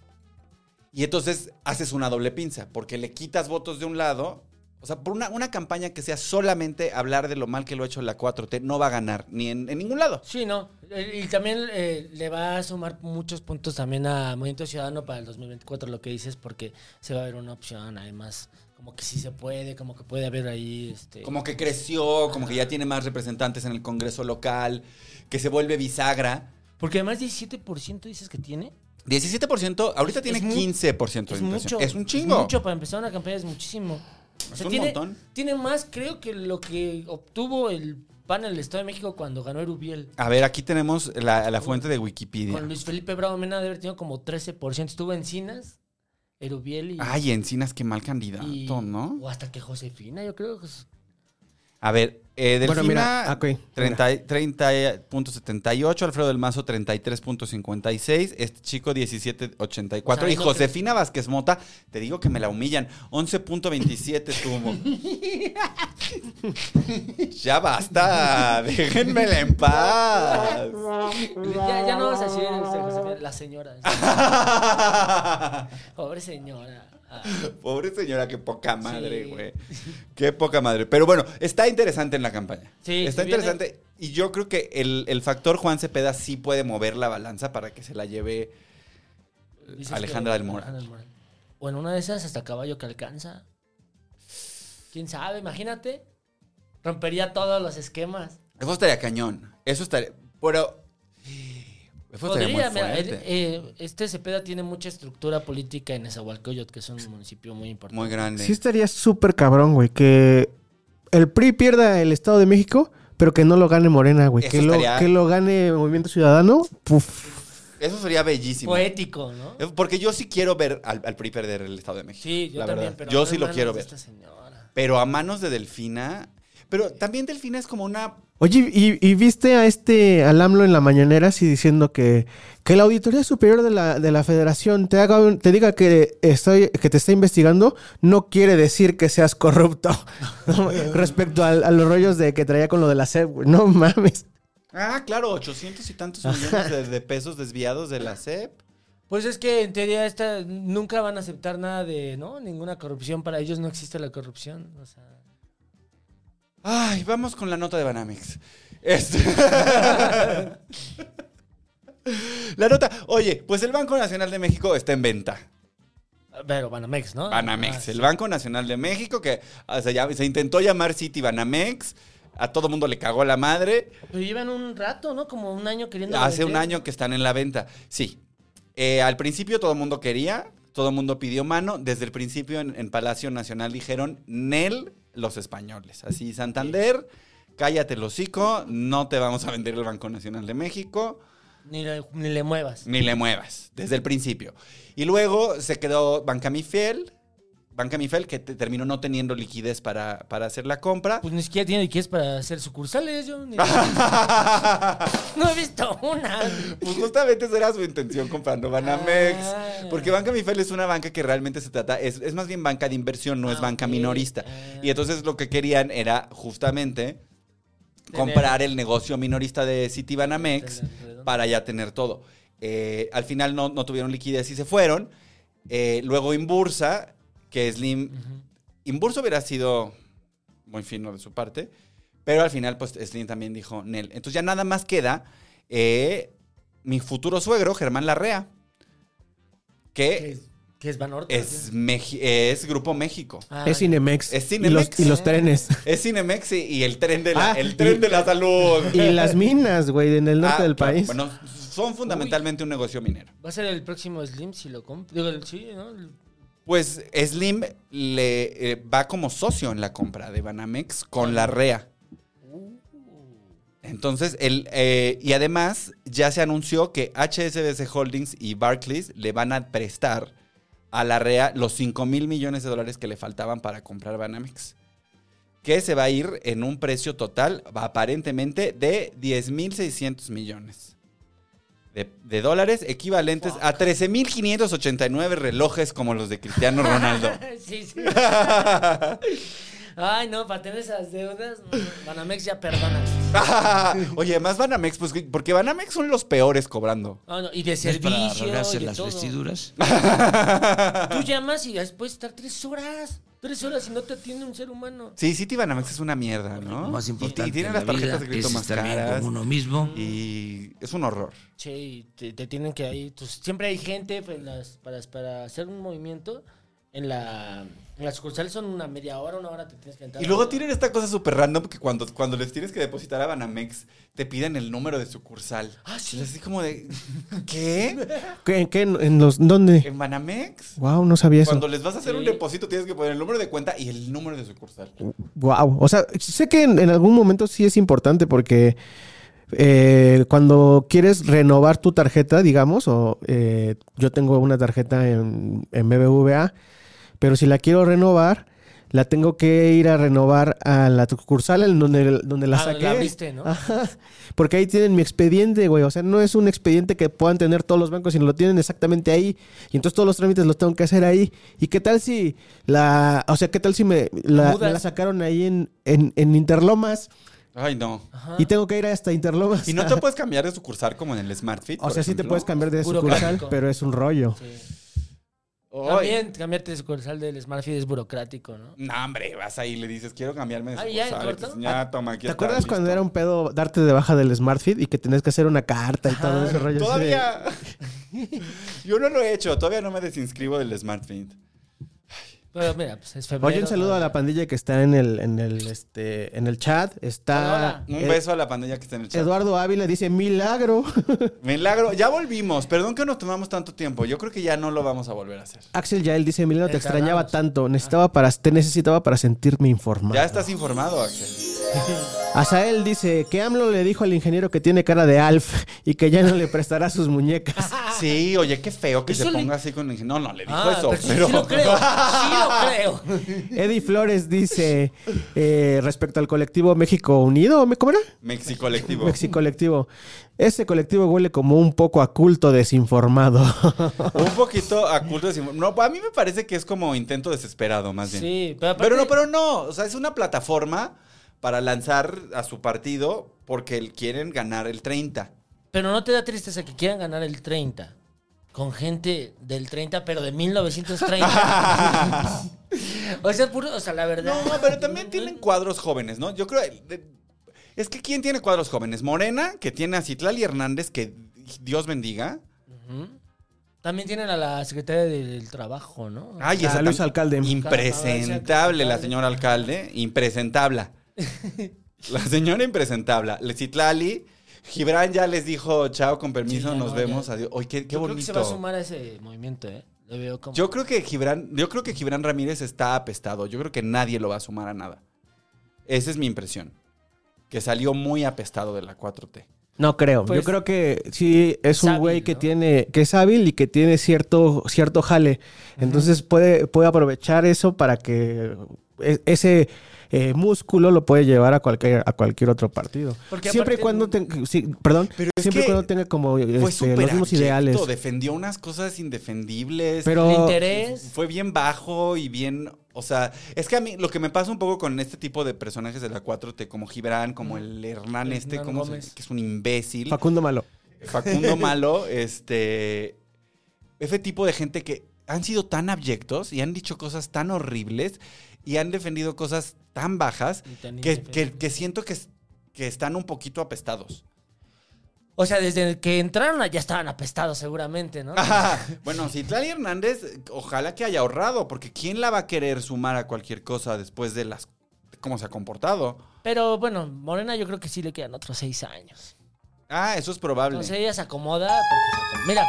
Y entonces haces una doble pinza, porque le quitas votos de un lado. O sea, por una, una campaña que sea solamente hablar de lo mal que lo ha hecho la cuatro T, no va a ganar, ni en, en ningún lado. Sí, no. Y también eh, le va a sumar muchos puntos también a Movimiento Ciudadano para el dos mil veinticuatro, lo que dices, porque se va a ver una opción, además, como que sí se puede, como que puede haber ahí... Este... Como que creció, como que ya tiene más representantes en el Congreso local, que se vuelve bisagra. Porque además diecisiete por ciento dices que tiene... diecisiete por ciento, ahorita es, tiene es quince por ciento de inflación. Es un chingo. Es mucho, para empezar una campaña es muchísimo. Es o sea, un tiene, montón. Tiene más, creo, que lo que obtuvo el PAN en el Estado de México cuando ganó Erubiel. A ver, aquí tenemos la, la fuente de Wikipedia. Con Luis Felipe Bravo Mena debe haber tenido como trece por ciento. Estuvo Encinas, Erubiel y... Ay, Encinas, qué mal candidato, y, ¿no? O hasta que Josefina, yo creo que... Es... A ver, eh, Delfina, bueno, mira, okay, treinta punto setenta y ocho, Alfredo del Mazo treinta y tres punto cincuenta y seis, este chico diecisiete punto ochenta y cuatro, o sea, y Josefina que... Vázquez Mota, te digo que me la humillan, once punto veintisiete tuvo. Ya basta, déjenmela en paz. ya, ya no vas a decir Josefina, la señora. Pobre señora. Ah. Pobre señora, qué poca madre, güey. Sí. Qué poca madre. Pero bueno, está interesante en la campaña. Sí, está si interesante. Viene... Y yo creo que el, el factor Juan Cepeda sí puede mover la balanza para que se la lleve Alejandra del Moral. Alejandra del Moral. Bueno, una de esas hasta caballo que alcanza. ¿Quién sabe? Imagínate. Rompería todos los esquemas. Eso estaría cañón. Eso estaría... Pero... Podría, mira, él, eh, este Cepeda tiene mucha estructura política en Nezahualcóyotl, que es un municipio muy importante. Muy grande. Sí estaría súper cabrón, güey, que el P R I pierda el Estado de México, pero que no lo gane Morena, güey. Que, estaría... lo, que lo gane Movimiento Ciudadano. Puf. Eso sería bellísimo. Poético, ¿no? Porque yo sí quiero ver al, al P R I perder el Estado de México. Sí, yo la también, verdad. Pero yo sí lo quiero ver. Pero a manos de Delfina... Pero también Delfina es como una... Oye, ¿y, y viste a este al AMLO en la mañanera así diciendo que, que la Auditoría Superior de la, de la Federación te haga un, te diga que, estoy, que te está investigando? No quiere decir que seas corrupto. ¿No? Respecto a, a los rollos de que traía con lo de la C E U. No mames. Ah, claro, ochocientos y tantos millones de, de pesos desviados de la C E P. Pues es que en teoría esta, nunca van a aceptar nada de... no, ninguna corrupción. Para ellos no existe la corrupción. O sea... Ay, vamos con la nota de Banamex. Este... La nota... Oye, pues el Banco Nacional de México está en venta. Pero Banamex, ¿no? Banamex, ah, sí. El Banco Nacional de México, que o sea, ya, se intentó llamar City Banamex. A todo mundo le cagó la madre. Pero llevan un rato, ¿no? Como un año queriendo... Hace un año que están en la venta, sí. Eh, al principio todo el mundo quería, todo el mundo pidió mano. Desde el principio en, en Palacio Nacional dijeron, Nel... los españoles. Así, Santander, cállate el hocico, no te vamos a vender el Banco Nacional de México. Ni le, ni le muevas. Ni le muevas, desde el principio. Y luego se quedó Banca Mifel, Banca Mifel, que te, terminó no teniendo liquidez para, para hacer la compra. Pues ni siquiera tiene liquidez para hacer sucursales. Yo ni no he visto una. Pues justamente esa era su intención comprando Banamex. Ah, porque Banca Mifel es una banca que realmente se trata, es, es más bien banca de inversión, no ah, es banca okay. minorista. Ah. Y entonces lo que querían era justamente tener, comprar el negocio minorista de City Banamex tener, para ya tener todo. Eh, al final no, no tuvieron liquidez y se fueron. Eh, luego Inbursa, que Slim... Uh-huh. Inbursa hubiera sido muy fino de su parte, pero al final pues Slim también dijo Nel. Entonces ya nada más queda eh, mi futuro suegro, Germán Larrea, que ¿qué es Banorte? Es, Meji- es Grupo México. Ah, es Cinemex. Es Cinemex. Y los, y los trenes. Es Cinemex y, y el tren de la, ah, el tren y, de la salud. Y las minas, güey, en el norte ah, del claro, país. Bueno, son fundamentalmente Uy, un negocio minero. ¿Va a ser el próximo Slim si lo compra? Digo, sí, ¿no? Pues Slim le eh, va como socio en la compra de Banamex con Larrea. Entonces, el, eh, y además ya se anunció que H S B C Holdings y Barclays le van a prestar a Larrea los cinco mil millones de dólares que le faltaban para comprar Banamex, que se va a ir en un precio total aparentemente de diez mil seiscientos millones. de, de dólares equivalentes wow. a trece mil quinientos ochenta y nueve relojes como los de Cristiano Ronaldo. Sí, sí. Ay, no, para tener esas deudas, Banamex ya perdona. Oye, además Banamex, pues, porque Banamex son los peores cobrando. Ah, no, y de servicio, para y de las todo. Vestiduras. Tú llamas y después estar tres horas. Tres horas y no te atiende un ser humano. Sí, sí, Banamex es una mierda, ¿no? Lo más importante. Y tienen las tarjetas de crédito más caras. Uno mismo. Y es un horror. Sí, te, te tienen que ahí. Pues, siempre hay gente pues, las, para, para hacer un movimiento. En la en las sucursales son una media hora, una hora te tienes que entrar. Y luego tienen esta cosa súper random que cuando, cuando les tienes que depositar a Banamex, te piden el número de sucursal. Ah, sí. Así como de, ¿qué? ¿Qué, qué en los, ¿dónde? ¿En Banamex? Wow, no sabía eso. Cuando les vas a hacer sí. un depósito tienes que poner el número de cuenta y el número de sucursal. Wow, o sea, sé que en, en algún momento sí es importante porque... Eh, cuando quieres renovar tu tarjeta, digamos, o eh, yo tengo una tarjeta en, en B B V A, pero si la quiero renovar, la tengo que ir a renovar a la sucursal donde, donde la ah, saqué. La viste, ¿no? Ajá, porque ahí tienen mi expediente, güey. O sea, no es un expediente que puedan tener todos los bancos, sino lo tienen exactamente ahí. Y entonces todos los trámites los tengo que hacer ahí. ¿Y qué tal si la, o sea, qué tal si me la, me la sacaron ahí en, en, en Interlomas? Ay, no. Ajá. Y tengo que ir hasta Interlomas. ¿Y no te puedes cambiar de sucursal como en el SmartFit? O sea, sí te puedes cambiar de sucursal, pero es un rollo. Sí. También cambiarte de sucursal del SmartFit es burocrático, ¿no? No, hombre, vas ahí y le dices, quiero cambiarme de sucursal. Ah, ya, ya, toma, aquí ¿Te está, acuerdas listo? Cuando era un pedo darte de baja del SmartFit y que tenías que hacer una carta y ah, todo ese rollo? Todavía. De... Yo no lo he hecho, todavía no me desinscribo del SmartFit. Pero mira, pues es febrero. Oye, un saludo a la pandilla que está en el, en el, este, en el chat. Está. Hola. Un eh, beso a la pandilla que está en el chat. Eduardo Ávila dice, milagro. Milagro. Ya volvimos. Perdón que nos tomamos tanto tiempo. Yo creo que ya no lo vamos a volver a hacer. Axel Yael dice, Milagro, te extrañaba tanto. Necesitaba para, te necesitaba para sentirme informado. Ya estás informado, Axel. Azael dice que AMLO le dijo al ingeniero que tiene cara de Alf y que ya no le prestará sus muñecas. Sí, oye, qué feo que se ponga le... así con el ingeniero. No, no, le dijo ah, eso. Pero pero... Sí, sí lo creo, sí lo creo. Eddie Flores dice, eh, respecto al colectivo México Unido, ¿cómo era? México Colectivo. México Colectivo. Ese colectivo huele como un poco a culto desinformado. Un poquito a culto desinformado. No, a mí me parece que es como intento desesperado, más bien. Sí, pero aparte... Pero no, pero no. O sea, es una plataforma... para lanzar a su partido porque quieren ganar el treinta. Pero no te da tristeza que quieran ganar el treinta con gente del treinta, pero de mil novecientos treinta. O sea, puro, o sea, la verdad. No, pero también tienen cuadros jóvenes, ¿no? Yo creo... Es que ¿quién tiene cuadros jóvenes? Morena, que tiene a Citlali Hernández, que Dios bendiga. Uh-huh. También tienen a la secretaria del Trabajo, ¿no? Ay, ah, esa Luis Alcalde. Impresentable la señora alcalde. Impresentable. La señora impresentable. Citlali. Gibran ya les dijo, chao, con permiso, sí, nos no, vemos. Ya. Adiós. Ay, qué, qué yo bonito. Creo que se va a sumar a ese movimiento, ¿eh? Lo veo como... Yo creo que Gibran, yo creo que Gibran Ramírez está apestado. Yo creo que nadie lo va a sumar a nada. Esa es mi impresión. Que salió muy apestado de la cuatro T. No creo. Pues, yo creo que sí es un güey que ¿no? tiene, que es hábil y que tiene cierto, cierto jale. Uh-huh. Entonces puede, puede aprovechar eso para que ese eh, músculo lo puede llevar a cualquier, a cualquier otro partido. Porque siempre y cuando de... tenga, sí, perdón, pero siempre y cuando tenga como fue este, los mismos ideales. Defendió unas cosas indefendibles. Pero interés. Fue bien bajo y bien. O sea, es que a mí lo que me pasa un poco con este tipo de personajes de la cuatro T, como Gibran, como el Hernán este, Hernán como se, que es un imbécil. Facundo Malo. Facundo Malo, este... Ese tipo de gente que han sido tan abyectos y han dicho cosas tan horribles y han defendido cosas tan bajas tan que, que, que siento que, que están un poquito apestados. O sea, desde que entraron ya estaban apestados seguramente, ¿no? Ah, bueno, Citlali Hernández, ojalá que haya ahorrado, porque ¿quién la va a querer sumar a cualquier cosa después de las cómo se ha comportado? Pero bueno, Morena yo creo que sí le quedan otros seis años. Ah, eso es probable. Entonces ella se acomoda porque se acomoda. Mira.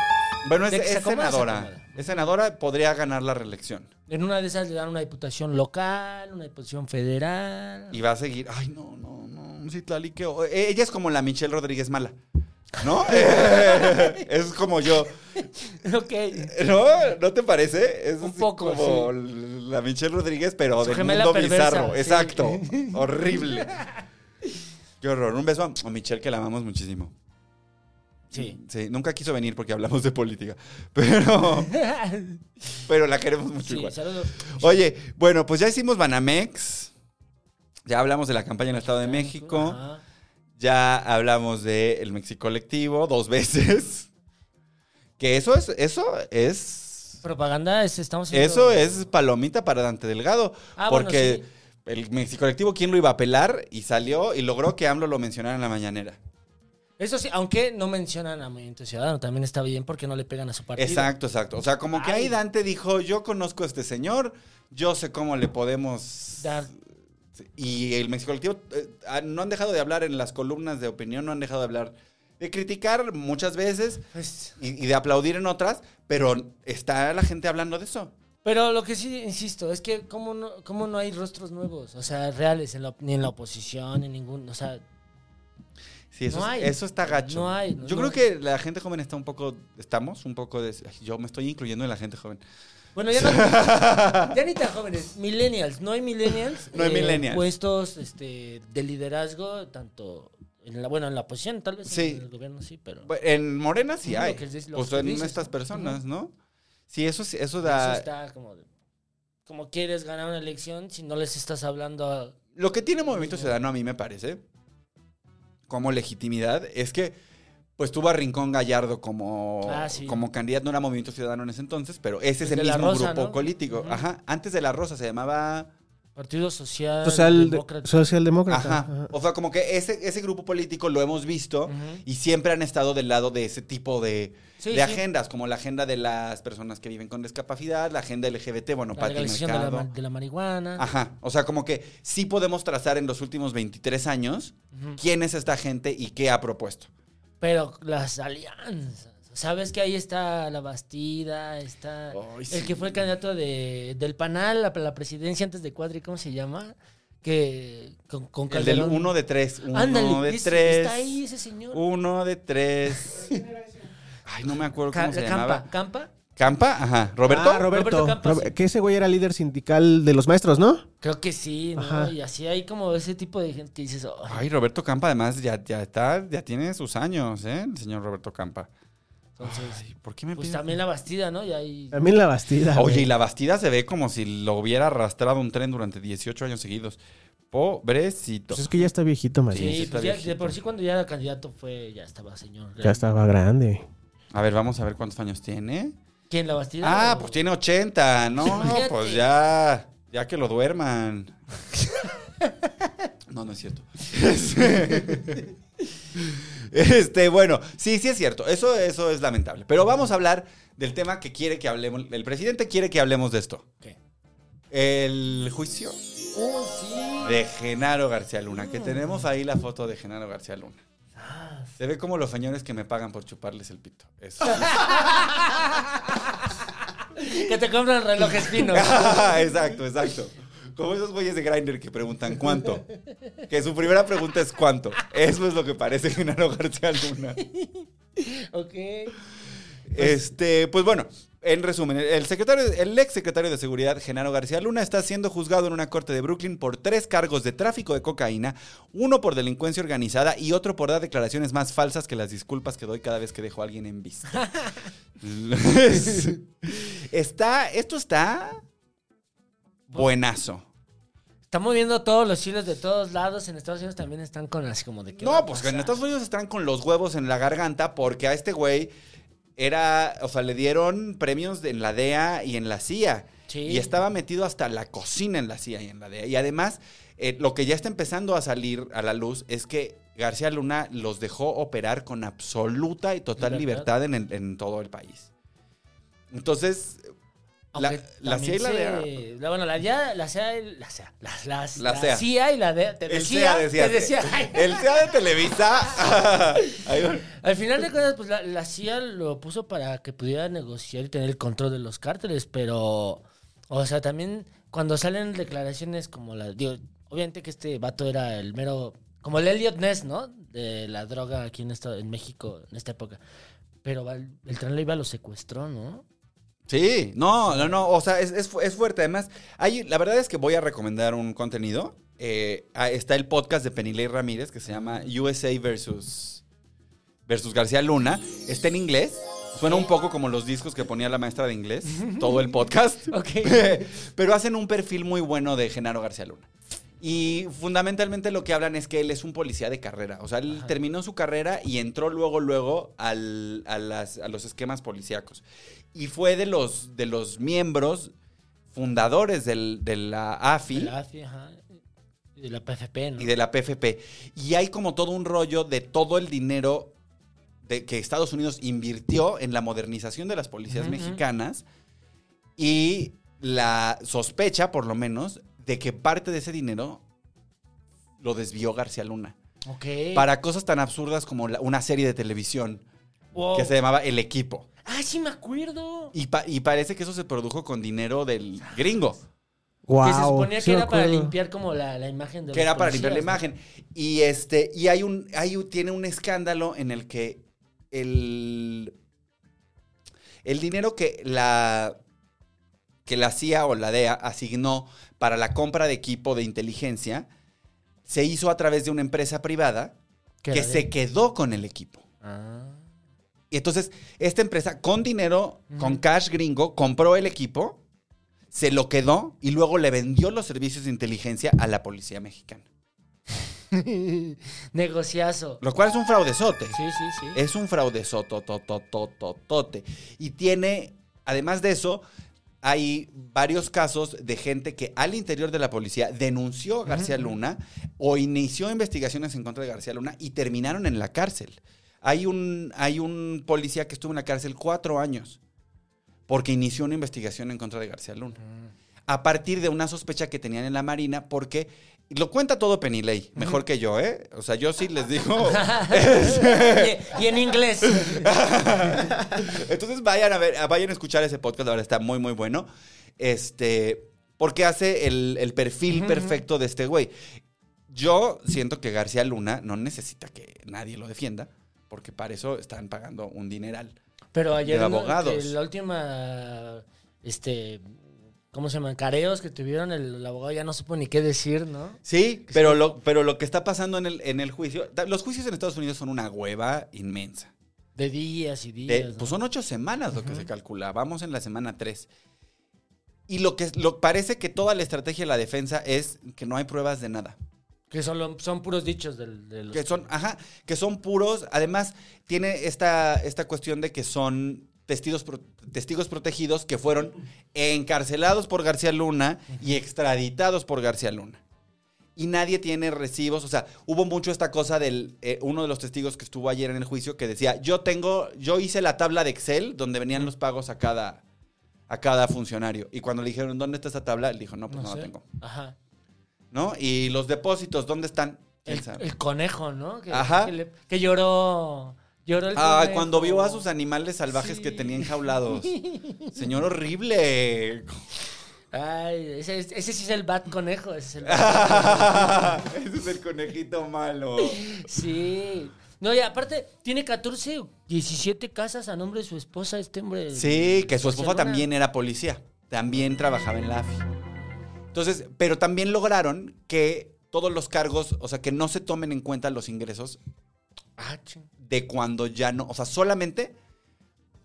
Bueno, es, es acomoda, senadora. Se es senadora, podría ganar la reelección. En una de esas le dan una diputación local, una diputación federal. Y va a seguir. Ay, no, no, no. Citlali, que... Ella es como la Michelle Rodríguez mala. ¿No? Eh, es como yo. Ok. ¿No? ¿No te parece? Es un poco, como sí. La Michelle Rodríguez, pero su del mundo perversa, bizarro. Sí. Exacto. Horrible. Qué horror. Un beso a Michelle, que la amamos muchísimo. Sí. Sí. Nunca quiso venir porque hablamos de política. Pero pero la queremos mucho, sí, igual. Saludos. Oye, bueno, pues ya hicimos Banamex. Ya hablamos de la campaña en el Estado de México. Ajá. Ya hablamos de el México Colectivo dos veces. Que eso es... Eso es... Propaganda es... Estamos haciendo... Eso es palomita para Dante Delgado. Ah, porque bueno, sí. El México Colectivo, ¿quién lo iba a pelar? Y salió y logró que AMLO lo mencionara en la mañanera. Eso sí, aunque no mencionan a Movimiento Ciudadano, también está bien porque no le pegan a su partido. Exacto, exacto. O sea, como que ahí Dante dijo, yo conozco a este señor, yo sé cómo le podemos... dar. Y el México Colectivo eh, no han dejado de hablar en las columnas de opinión, no han dejado de hablar, de criticar muchas veces pues... y, y de aplaudir en otras, pero está la gente hablando de eso. Pero lo que sí insisto es que cómo no, cómo no hay rostros nuevos, o sea, reales, en la, ni en la oposición, ni ningún, o sea... Sí, eso, no hay, eso está gacho. No hay, no, yo no creo hay. Que la gente joven está un poco... Estamos un poco... De, yo me estoy incluyendo en la gente joven. Bueno, ya no... ya ni tan jóvenes. Millennials. No hay millennials. No hay eh, millennials. Puestos este, de liderazgo, tanto... En la, bueno, en la oposición tal vez. Sí. En el gobierno sí, pero... En Morena sí hay. Pues en estas personas, uh-huh. ¿no? Sí, eso, eso da... Eso está como... Como quieres ganar una elección si no les estás hablando a... Lo que tiene Movimiento Ciudadano a mí me parece... como legitimidad, es que pues tuvo a Rincón Gallardo como, ah, sí. como candidato, no era Movimiento Ciudadano en ese entonces, pero es ese mismo Rosa, grupo ¿no? político. Uh-huh. Ajá. Antes de La Rosa se llamaba... Partido Social... Social Demócrata. Socialdemócrata. Ajá. Ajá. O sea, como que ese, ese grupo político lo hemos visto uh-huh. y siempre han estado del lado de ese tipo de, sí, de sí. agendas, como la agenda de las personas que viven con discapacidad, la agenda L G B T, bueno, la legalización de la, de la marihuana. Ajá. O sea, como que sí podemos trazar en los últimos veintitrés años uh-huh. quién es esta gente y qué ha propuesto. Pero las alianzas... Sabes que ahí está la Bastida, está oh, sí. el que fue el candidato de del Panal a la presidencia antes de Cuadri, ¿cómo se llama? Que con, con el del uno de tres, uno Ándale, de es, tres, está ahí ese señor, uno de tres. Ay, no me acuerdo cómo Ca- se Campa, llamaba. Campa. Campa, ajá. Roberto. Ah, Roberto. Roberto Campa, Robert, sí. Que ese güey era líder sindical de los maestros, ¿no? Creo que sí, ¿no? Ajá. Y así hay como ese tipo de gente que dices, oh. Ay, Roberto Campa, además ya ya está, ya tiene sus años, ¿eh? El señor Roberto Campa. Entonces, ay, ¿por qué me pues piden? También la Bastida, ¿no? Y ahí... También la Bastida. Oye, güey. Y la Bastida se ve como si lo hubiera arrastrado un tren durante dieciocho años seguidos. Pobrecito. Pues es que ya está viejito, María. Sí, sí pues ya, de por sí cuando ya era candidato fue, ya estaba señor. Realmente. Ya estaba grande. A ver, vamos a ver cuántos años tiene. ¿Quién, la Bastida? Ah, o... pues tiene ochenta, ¿no? Imagínate. Pues ya, ya que lo duerman. No, no es cierto. Este, bueno, sí, sí es cierto. Eso, eso es lamentable. Pero vamos a hablar del tema que quiere que hablemos. El presidente quiere que hablemos de esto. ¿Qué? El juicio oh, sí. de Genaro García Luna. Que tenemos ahí la foto de Genaro García Luna. Ah, sí. Se ve como los señores que me pagan por chuparles el pito. Eso. Que te compran relojes finos. Ah, exacto, exacto. Como esos güeyes de Grindr que preguntan ¿cuánto? Que su primera pregunta es ¿cuánto? Eso es lo que parece Genaro García Luna. Ok. Este, pues bueno, en resumen, el secretario, el ex secretario de Seguridad, Genaro García Luna, está siendo juzgado en una corte de Brooklyn por tres cargos de tráfico de cocaína, uno por delincuencia organizada y otro por dar declaraciones más falsas que las disculpas que doy cada vez que dejo a alguien en vista. Está, esto está buenazo. Están moviendo todos los hilos de todos lados. En Estados Unidos también están con así como de... No, pues en Estados Unidos están con los huevos en la garganta porque a este güey era... O sea, le dieron premios en la D E A y en la C I A. Sí. Y estaba metido hasta la cocina en la C I A y en la D E A. Y además, eh, lo que ya está empezando a salir a la luz es que García Luna los dejó operar con absoluta y total libertad, libertad en, en todo el país. Entonces... La, la C I A y la D E A. Se, la, bueno, la, ya, la C I A y la C I A. La, las, la, la C I A y la D E A. Te decía, el C I A, decía, te decía. El C I A de Televisa. Al final de cuentas, pues la, la C I A lo puso para que pudiera negociar y tener el control de los cárteles, pero, o sea, también cuando salen declaraciones como la... Digo, obviamente que este vato era el mero... Como el Elliot Ness, ¿no? De la droga aquí en, esta, en México en esta época. Pero el, el tren lo iba, lo secuestró, ¿no? Sí, no, no, no, o sea, es, es, es fuerte. Además, hay, la verdad es que voy a recomendar un contenido. Eh, está el podcast de Penilei Ramírez que se llama U S A versus versus García Luna, está en inglés. Suena un poco como los discos que ponía la maestra de inglés, todo el podcast. Okay. Pero hacen un perfil muy bueno de Genaro García Luna. Y fundamentalmente lo que hablan es que él es un policía de carrera. O sea, él Ajá. terminó su carrera y entró luego, luego al, a, las, a los esquemas policíacos. Y fue de los, de los miembros fundadores del, de la A F I. De la A F I, ajá. Y de la P F P, ¿no? Y de la P F P. Y hay como todo un rollo de todo el dinero de, que Estados Unidos invirtió en la modernización de las policías uh-huh. mexicanas. Y la sospecha, por lo menos, de que parte de ese dinero lo desvió García Luna. Ok. Para cosas tan absurdas como la, una serie de televisión wow. que se llamaba El Equipo. ¡Ah, sí me acuerdo! Y, pa- y parece que eso se produjo con dinero del gringo. Wow, que se suponía que era para limpiar como la, la imagen de los policías. Que era para limpiar la imagen. Y este y hay un hay tiene un escándalo en el que el, el dinero que la, que la C I A o la D E A asignó para la compra de equipo de inteligencia se hizo a través de una empresa privada que se quedó con el equipo. Ah. Y entonces, esta empresa, con dinero, uh-huh. con cash gringo, compró el equipo, se lo quedó y luego le vendió los servicios de inteligencia a la policía mexicana. Negociazo. Lo cual es un fraudezote. Sí, sí, sí. Es un fraudezotototototote. Y tiene, además de eso, hay varios casos de gente que al interior de la policía denunció a García uh-huh. Luna o inició investigaciones en contra de García Luna y terminaron en la cárcel. Hay un, hay un policía que estuvo en la cárcel cuatro años porque inició una investigación en contra de García Luna a partir de una sospecha que tenían en la Marina porque... Lo cuenta todo Penilei, mejor que yo, ¿eh? O sea, yo sí les digo... y, y en inglés. Entonces vayan a ver, vayan a escuchar ese podcast, ahora está muy, muy bueno. Este, porque hace el, el perfil perfecto de este güey. Yo siento que García Luna no necesita que nadie lo defienda, porque para eso están pagando un dineral. Pero ayer, de abogados. No, la última, este, ¿cómo se llaman? Careos que tuvieron, el, el abogado ya no supo ni qué decir, ¿no? Sí, pero lo, pero lo que está pasando en el, en el juicio, los juicios en Estados Unidos son una hueva inmensa. De días y días. De, ¿no? Pues son ocho semanas lo uh-huh. que se calcula, vamos en la semana tres. Y lo que lo, parece que toda la estrategia de la defensa es que no hay pruebas de nada. Que son, son puros dichos del, de los... Que son, ajá, que son puros. Además, tiene esta, esta cuestión de que son testigos, pro, testigos protegidos que fueron encarcelados por García Luna y extraditados por García Luna. Y nadie tiene recibos. O sea, hubo mucho esta cosa del... Eh, uno de los testigos que estuvo ayer en el juicio que decía, yo tengo... Yo hice la tabla de Excel donde venían los pagos a cada, a cada funcionario. Y cuando le dijeron, ¿dónde está esa tabla? Él dijo, no, pues no, no sé. La tengo. Ajá. ¿No? Y los depósitos, ¿dónde están? El, el conejo, ¿no? Que, Ajá. Que, le, que lloró, lloró el ah, conejo. Cuando vio a sus animales salvajes sí. que tenía enjaulados. Señor horrible. Ay, ese, ese sí es el bad conejo. Ese es el, bad conejo. Ese es el conejito malo. Sí. No, y aparte, tiene catorce, diecisiete casas a nombre de su esposa, este hombre. Sí, que su esposa también era policía. También trabajaba en la A F I. Entonces, pero también lograron que todos los cargos, o sea, que no se tomen en cuenta los ingresos de cuando ya no, o sea, solamente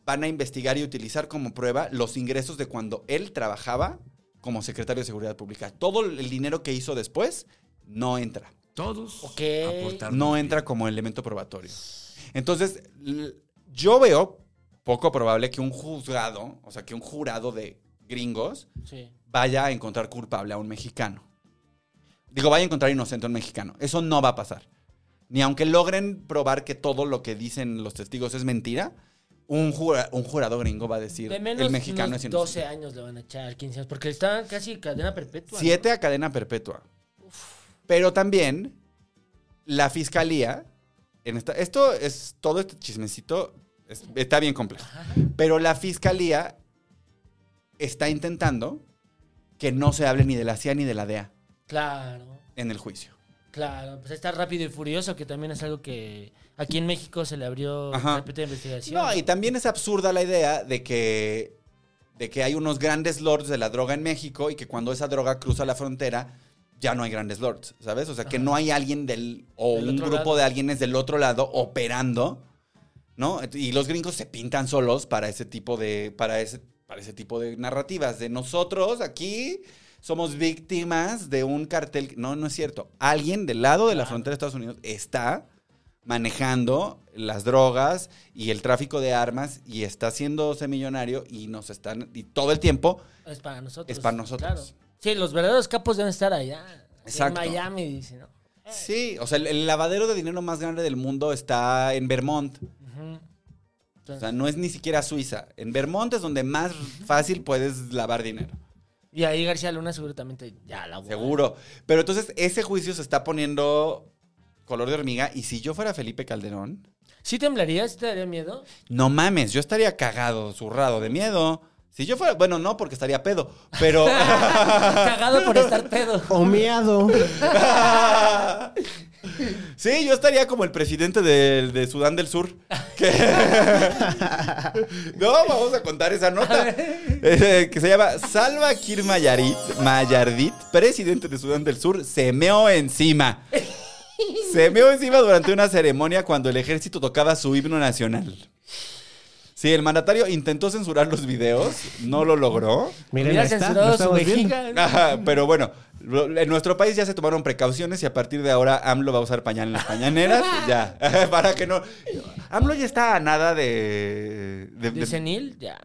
van a investigar y utilizar como prueba los ingresos de cuando él trabajaba como secretario de Seguridad Pública. Todo el dinero que hizo después no entra. Todos okay. aportaron. No entra como elemento probatorio. Entonces, yo veo poco probable que un juzgado, o sea, que un jurado de gringos... Sí. vaya a encontrar culpable a un mexicano. Digo, vaya a encontrar inocente a un mexicano. Eso no va a pasar. Ni aunque logren probar que todo lo que dicen los testigos es mentira, un, jura, un jurado gringo va a decir, de menos el mexicano unos es inocente. doce años le van a echar, quince años, porque está casi cadena perpetua. siete ¿no? a cadena perpetua. Uf. Pero también, la fiscalía, en esta, esto es, todo este chismecito es, está bien complejo, Ajá. pero la fiscalía está intentando que no se hable ni de la C I A ni de la D E A. Claro. En el juicio. Claro, pues está Rápido y Furioso, que también es algo que aquí en México se le abrió Ajá. carpeta de investigación. No, y también es absurda la idea de que, de que hay unos grandes lords de la droga en México y que cuando esa droga cruza la frontera ya no hay grandes lords, ¿sabes? O sea, Ajá. que no hay alguien del... o del un grupo lado. de alguienes del otro lado operando ¿no? Y los gringos se pintan solos para ese tipo de, para ese, para ese tipo de narrativas. De nosotros aquí somos víctimas de un cartel. No, no es cierto. Alguien del lado de la frontera de Estados Unidos está manejando las drogas y el tráfico de armas y está haciéndose millonario y nos están, y todo el tiempo es para nosotros. Es para nosotros. Claro. Sí, los verdaderos capos deben estar allá. Exacto. En Miami, dice, ¿no? Sí, o sea, el, el lavadero de dinero más grande del mundo está en Vermont. Uh-huh. Entonces, o sea, no es ni siquiera Suiza. En Vermont es donde más fácil puedes lavar dinero. Y ahí García Luna seguramente ya lavó. Seguro. Pero entonces ese juicio se está poniendo color de hormiga. Y si yo fuera Felipe Calderón... ¿Sí temblarías? ¿Te daría miedo? No mames, yo estaría cagado, zurrado de miedo. Si yo fuera... Bueno, no, porque estaría pedo, pero... Cagado por estar pedo. O miado. Sí, yo estaría como el presidente de, de Sudán del Sur. Que... No, vamos a contar esa nota. Eh, que se llama Salva Kiir Mayardit, presidente de Sudán del Sur, se meó encima. Se meó encima durante una ceremonia cuando el ejército tocaba su himno nacional. Sí, el mandatario intentó censurar los videos, no lo logró. Miren, Mira, está, censurado su vejiga. Ajá, pero bueno, en nuestro país ya se tomaron precauciones y a partir de ahora AMLO va a usar pañal en las pañaneras. Ya, para que no... AMLO ya está a nada de... ¿De, ¿De, de... senil? Ya.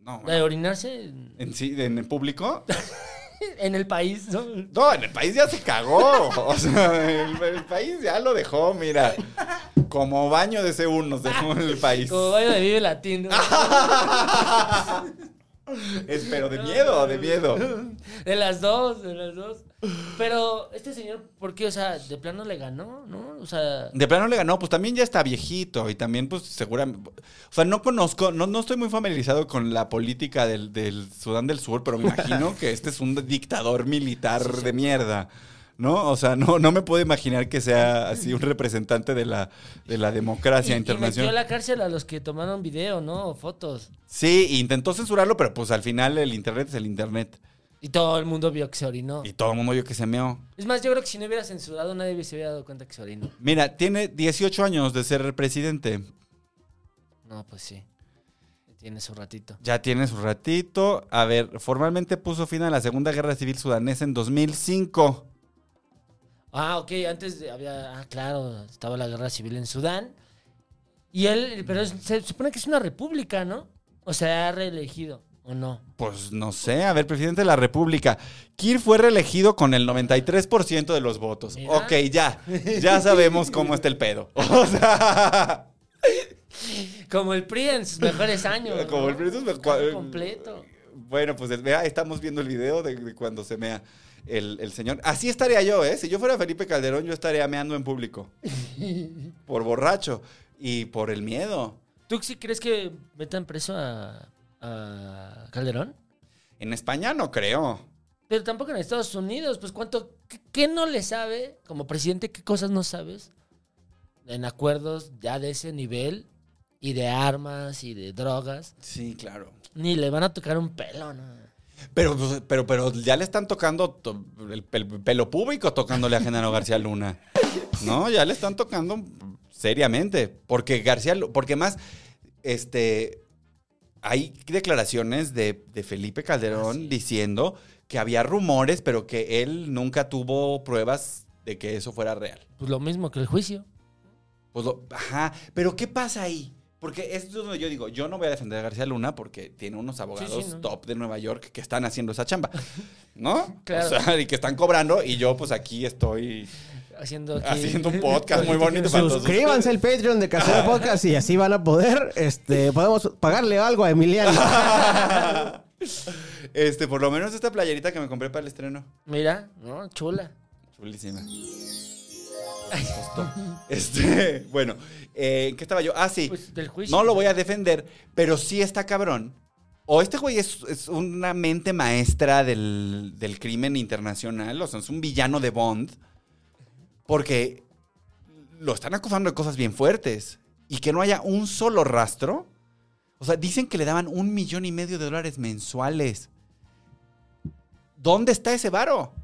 No, ¿de orinarse? ¿En sí? ¿En el público? En el país, ¿no? No, en el país ya se cagó. O sea, el, el país ya lo dejó, mira. Como baño de C E U nos dejó en el país. Como baño de Vive Latino. Es, pero de miedo, de miedo. De las dos, de las dos. Pero este señor, ¿por qué? O sea, de plano le ganó, ¿no? O sea... De plano le ganó, pues también ya está viejito y también, pues, seguramente... O sea, no conozco, no, no estoy muy familiarizado con la política del, del Sudán del Sur, pero me imagino que este es un dictador militar sí, sí. de mierda, ¿no? O sea, no, no me puedo imaginar que sea así un representante de la, de la democracia y, internacional. Y metió a la cárcel a los que tomaron video, ¿no? Fotos. Sí, intentó censurarlo, pero pues al final el internet es el internet. Y todo el mundo vio que se orinó. Y todo el mundo vio que se meó. Es más, yo creo que si no hubiera censurado, nadie se hubiera dado cuenta que se orinó. Mira, tiene dieciocho años de ser presidente. No, pues sí. Tiene su ratito. Ya tiene su ratito. A ver, formalmente puso fin a la Segunda Guerra Civil Sudanesa en dos mil cinco. Ah, ok, antes había... Ah, claro, estaba la Guerra Civil en Sudán. Y él, pero se supone que es una república, ¿no? O sea, ha reelegido. ¿O no? Pues no sé. A ver, presidente de la República. Kiir fue reelegido con el noventa y tres por ciento de los votos. ¿Mira? Ok, ya. Ya sabemos cómo está el pedo. O sea... Como el P R I en sus mejores años. Como ¿no? el P R I en sus mejores... Completo. Bueno, pues vea, estamos viendo el video de, de cuando se mea el, el señor. Así estaría yo, ¿eh? Si yo fuera Felipe Calderón, yo estaría meando en público. Por borracho. Y por el miedo. ¿Tú sí crees que metan preso a... ¿A uh, Calderón? En España no creo. Pero tampoco en Estados Unidos. Pues cuánto, qué, ¿qué no le sabe? Como presidente, ¿qué cosas no sabes? En acuerdos ya de ese nivel. Y de armas y de drogas. Sí, claro. Ni le van a tocar un pelo, ¿no? Pero, pero, pero ya le están tocando to- el, el pelo público tocándole a Genaro García Luna. No, ya le están tocando seriamente. Porque García... Porque más, este... Hay declaraciones de, de Felipe Calderón ah, sí. diciendo que había rumores, pero que él nunca tuvo pruebas de que eso fuera real. Pues lo mismo que el juicio. Pues lo, ajá, pero ¿qué pasa ahí? Porque es donde yo digo, yo no voy a defender a García Luna porque tiene unos abogados sí, sí, ¿no? top de Nueva York que están haciendo esa chamba, ¿no? Claro. O sea, y que están cobrando y yo pues aquí estoy... Haciendo, aquí... haciendo un podcast muy bonito. Suscríbanse al Patreon de Casero Podcast y así van a poder, este, podemos pagarle algo a Emiliano. Este, por lo menos esta playerita que me compré para el estreno. Mira, no, chula. Chulísima. Este, bueno, eh, ¿qué estaba yo? Ah, sí. Pues del juicio. No lo voy a defender, pero sí está cabrón. O este güey es, es una mente maestra del, del crimen internacional, o sea, es un villano de Bond. Porque lo están acusando de cosas bien fuertes y que no haya un solo rastro. O sea, dicen que le daban un millón y medio de dólares mensuales. ¿Dónde está ese varo?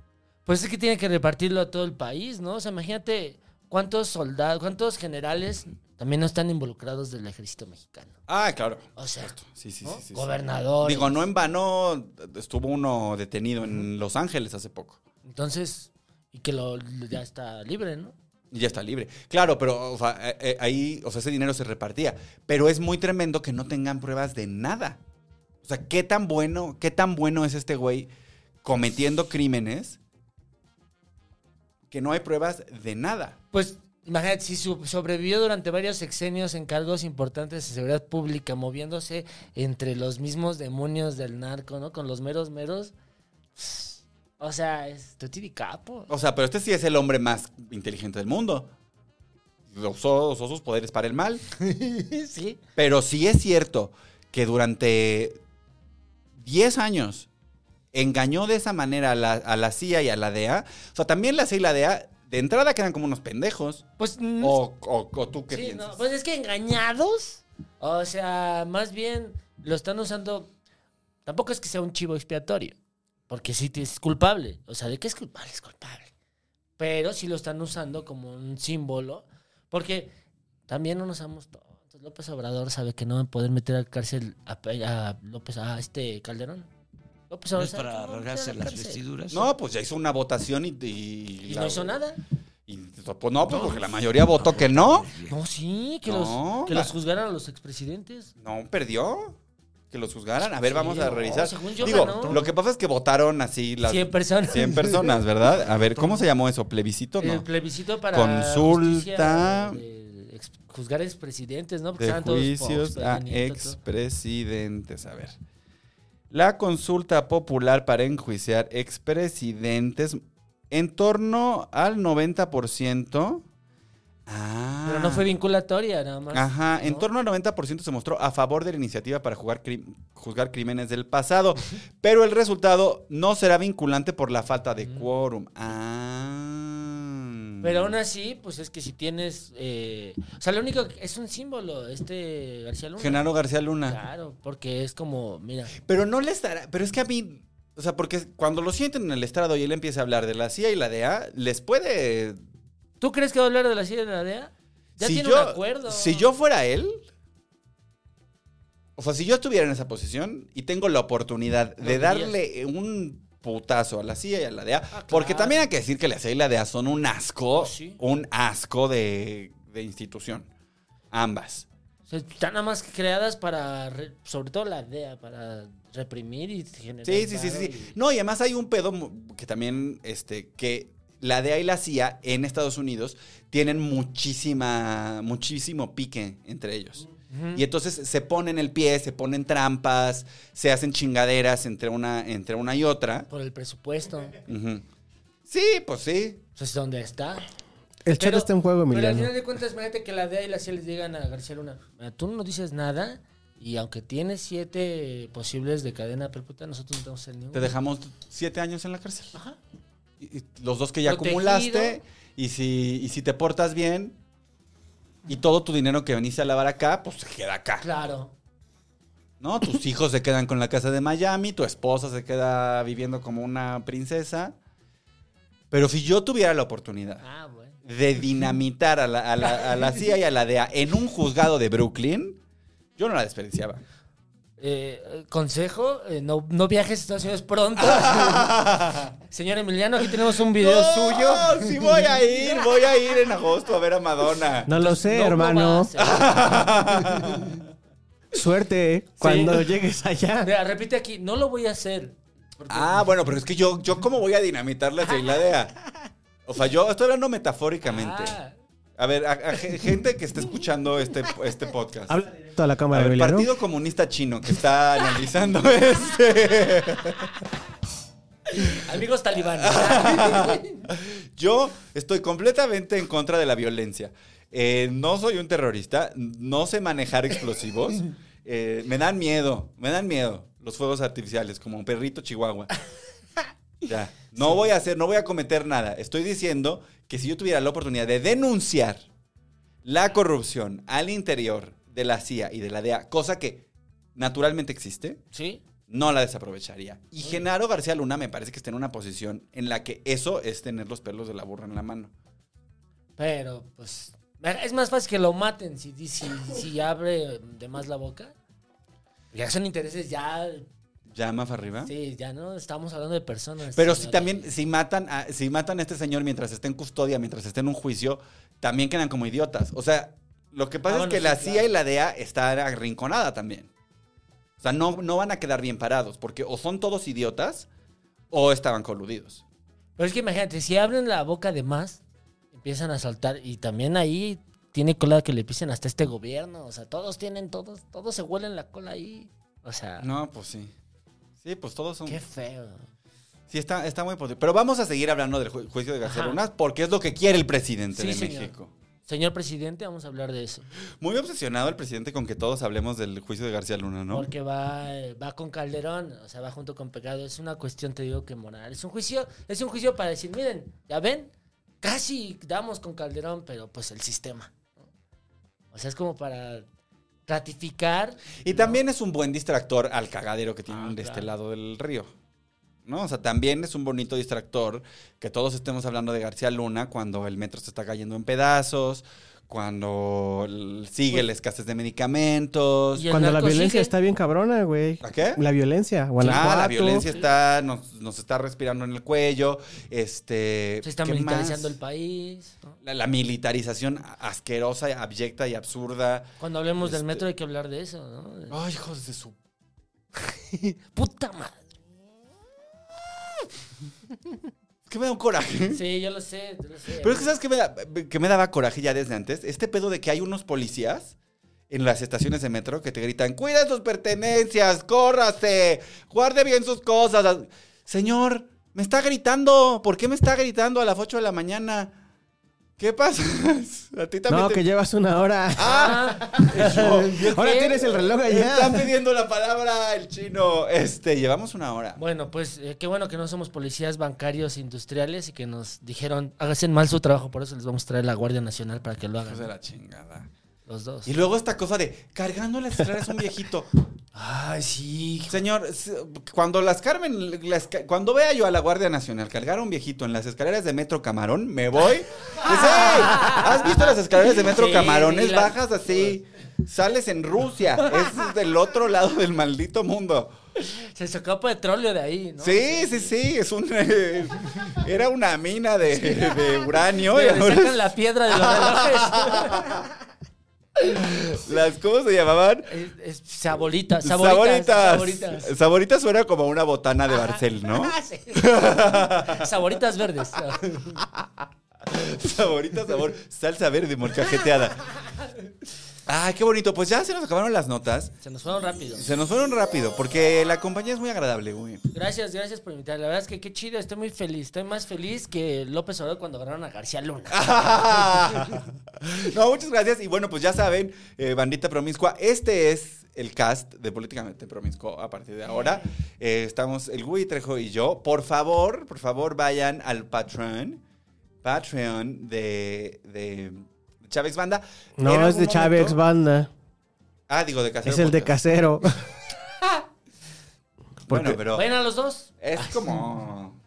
Pues es que tiene que repartirlo a todo el país, ¿no? O sea, imagínate cuántos soldados, cuántos generales también no están involucrados del ejército mexicano. Ah, claro. O sea, sí, sí, ¿no? sí, sí, gobernador. Sí. Digo, no en vano estuvo uno detenido en Los Ángeles hace poco. Entonces, y que lo ya está libre, ¿no? Ya está libre. Claro, pero o sea, ahí, o sea, ese dinero se repartía. Pero es muy tremendo que no tengan pruebas de nada. O sea, qué tan bueno, qué tan bueno es este güey cometiendo crímenes que no hay pruebas de nada. Pues, imagínate, si sobrevivió durante varios sexenios en cargos importantes de seguridad pública, moviéndose entre los mismos demonios del narco, ¿no? Con los meros meros. O sea, es Tutti di Capo. O sea, pero este sí es el hombre más inteligente del mundo. Usó, usó sus poderes para el mal. Sí. Pero sí es cierto que durante diez años engañó de esa manera a la, a la C I A y a la D E A. O sea, también la C I A y la D E A de entrada quedan como unos pendejos. Pues o, o, o tú qué sí, piensas. No, pues es que engañados. O sea, más bien lo están usando. Tampoco es que sea un chivo expiatorio, porque sí es culpable. O sea, ¿de qué es culpable? Es culpable. Pero sí lo están usando como un símbolo, porque también no nos amamos todos. López Obrador sabe que no va a poder meter al cárcel a, a López a este Calderón. López Obrador no es para arreglarse las vestiduras. No, pues ya hizo una votación y... ¿Y, ¿Y la, no hizo nada? Y, pues no, pues no, porque la mayoría votó no, que no. No, sí, que, no, los, que la... los juzgaran a los expresidentes. No, perdió. Que los juzgaran. A ver, sí, vamos a revisar. No, Digo, ganó. Lo que pasa es que votaron así las... cien personas. cien personas, ¿verdad? A ver, ¿cómo se llamó eso? ¿Plebiscito? No. El plebiscito para... Consulta... Juzgar expresidentes, ¿no? Porque de juicios todos, oh, a expresidentes. A ver. La consulta popular para enjuiciar expresidentes en torno al noventa por ciento. Ah. Pero no fue vinculatoria, nada más. Ajá, ¿no? En torno al noventa por ciento se mostró a favor de la iniciativa para jugar cri- juzgar crímenes del pasado. Pero el resultado no será vinculante por la falta de mm. quórum. Ah. Pero aún así, pues es que si tienes... Eh, o sea, lo único que es un símbolo, este García Luna. Genaro García Luna. Claro, porque es como, mira... Pero no le estará... Pero es que a mí... O sea, porque cuando lo sienten en el estrado y él empieza a hablar de la C I A y la D E A, les puede... ¿Tú crees que va a hablar de la C I A y la D E A? Ya si tiene yo, un acuerdo. Si yo fuera él... O sea, si yo estuviera en esa posición y tengo la oportunidad de darle un... putazo a la C I A y a la D E A. Ah, claro. Porque también hay que decir que la C I A y la D E A son un asco, ¿sí? Un asco de, de institución. Ambas. O sea, están nada más creadas para, re, sobre todo la D E A, para reprimir y generar... Sí, sí, sí, sí, sí. Y... No, y además hay un pedo que también, este, que la D E A y la C I A en Estados Unidos tienen muchísima, muchísimo pique entre ellos. Mm. Y entonces se ponen el pie, se ponen trampas, se hacen chingaderas entre una, entre una y otra. Por el presupuesto. Uh-huh. Sí, pues sí. Entonces, ¿dónde está? El chat está en juego, Emiliano. Pero al final de cuentas, imagínate que la D E A y la C I A les digan a García Luna, tú no dices nada y aunque tienes siete posibles de cadena perpetua, nosotros no tenemos el ningún. Te dejamos siete años en la cárcel. Ajá. Y, y los dos que ya protegido. Acumulaste y si, y si te portas bien... Y todo tu dinero que venís a lavar acá, pues se queda acá. Claro. ¿No? Tus hijos se quedan con la casa de Miami, tu esposa se queda viviendo como una princesa. Pero si yo tuviera la oportunidad ah, bueno. de dinamitar a la, a, la, a la C I A y a la D E A en un juzgado de Brooklyn, yo no la desperdiciaba. Eh, consejo, eh, no, no viajes a Estados Unidos pronto. Señor Emiliano, aquí tenemos un video no, suyo. Sí voy a ir, voy a ir en agosto a ver a Madonna. No lo sé, no, hermano. No suerte cuando sí. llegues allá. Mira, repite aquí, no lo voy a hacer. Porque... Ah, bueno, pero es que yo, yo cómo voy a dinamitar la D E A. O sea, yo estoy hablando metafóricamente. Ah. A ver, a, a gente que está escuchando este, este podcast. Habla toda la cámara. El Partido Comunista Chino que está analizando este. Amigos talibanes. Yo estoy completamente en contra de la violencia. Eh, no soy un terrorista, no sé manejar explosivos. Eh, me dan miedo, me dan miedo los fuegos artificiales, como un perrito chihuahua. Ya. No sí. voy a hacer, no voy a cometer nada. Estoy diciendo que si yo tuviera la oportunidad de denunciar la corrupción al interior de la C I A y de la D E A, cosa que naturalmente existe, ¿sí? No la desaprovecharía. Y sí. Genaro García Luna me parece que está en una posición en la que eso es tener los pelos de la burra en la mano. Pero, pues... Es más fácil que lo maten si, si, si abre de más la boca. Ya son intereses ya... ¿Ya más arriba? Sí, ya no estamos hablando de personas. Pero si también, si matan a, si matan a este señor mientras esté en custodia, mientras esté en un juicio, también quedan como idiotas. O sea, lo que pasa ah, es bueno, que sí, la C I A claro. y la D E A están arrinconada también. O sea, no, no van a quedar bien parados, porque o son todos idiotas o estaban coludidos. Pero es que imagínate, si abren la boca de más, empiezan a saltar y también ahí tiene cola que le pisen hasta este gobierno. O sea, todos tienen, todos, todos se huelen la cola ahí. O sea... No, pues sí. Sí, pues todos son... Qué feo. Sí, está, está muy posible. Pero vamos a seguir hablando del ju- juicio de García Luna, porque es lo que quiere el presidente sí, de señor. México. Señor presidente, vamos a hablar de eso. Muy obsesionado el presidente con que todos hablemos del juicio de García Luna, ¿no? Porque va, va con Calderón, o sea, va junto con Pecado. Es una cuestión, te digo, que moral. Es un juicio, es un juicio para decir, miren, ya ven, casi damos con Calderón, pero pues el sistema. O sea, es como para... ratificar. Y no. también es un buen distractor al cagadero que tienen ah, de claro. este lado del río, ¿no? O sea, también es un bonito distractor que todos estemos hablando de García Luna cuando el metro se está cayendo en pedazos, cuando sigue la escasez de medicamentos. Cuando la violencia sigue? Está bien cabrona, güey. ¿A qué? La violencia. Guanajuato. Ah, la violencia está, nos, nos está respirando en el cuello. Este, se está militarizando más? El país. La, la militarización asquerosa, abyecta y absurda. Cuando hablemos este... del metro hay que hablar de eso, ¿no? Ay, hijos de su... ¡Puta madre! Que me da un coraje. Sí, yo lo sé, yo lo sé. Pero es que, ¿sabes qué me, da, que me daba coraje ya desde antes? Este pedo de que hay unos policías en las estaciones de metro que te gritan, cuiden sus pertenencias, córrase, guarde bien sus cosas. Señor, me está gritando. ¿Por qué me está gritando a las ocho de la mañana? ¿Qué pasa? A ti también. No, te... que llevas una hora. Ah, ahora tienes el reloj allá. Están pidiendo la palabra el chino. Este, llevamos una hora. Bueno, pues eh, qué bueno que no somos policías bancarios industriales y que nos dijeron, háganse mal su trabajo, por eso les vamos a traer la Guardia Nacional para que lo hagan. Eso de la chingada. Los dos. Y luego esta cosa de cargando las escaleras a un viejito. Ay, sí. Señor, cuando las Carmen, las, cuando vea yo a la Guardia Nacional cargar a un viejito en las escaleras de Metro Camarón, me voy. Dice, hey, ¿has visto las escaleras de Metro sí, Camarones? Las... Bajas así, sales en Rusia. Es del otro lado del maldito mundo. Se sacó petróleo de ahí, ¿no? Sí, sí, sí, es un eh, era una mina de, de uranio. Le sacan la piedra de los relojes. Las, ¿cómo se llamaban? Es, es, sabolita, saboritas, saboritas. Saboritas. Saboritas suena como una botana de Barcel, ¿no? Sí. Saboritas verdes. Saboritas, sabor, salsa verde molcajeteada. Ay, qué bonito. Pues ya se nos acabaron las notas. Se nos fueron rápido. Se nos fueron rápido, porque la compañía es muy agradable, güey. Gracias, gracias por invitar. La verdad es que qué chido, estoy muy feliz. Estoy más feliz que López Obrador cuando agarraron a García Luna. No, muchas gracias. Y bueno, pues ya saben, eh, bandita promiscua, este es el cast de Políticamente Promiscuo a partir de ahora. Eh, estamos el Gui Trejo y yo. Por favor, por favor, vayan al Patreon. Patreon de... de Chávez Banda. No, es de Chávez Banda. Ah, digo, de Casero. Es el de Casero. Bueno, pero... ¿Ven a los dos? Es como...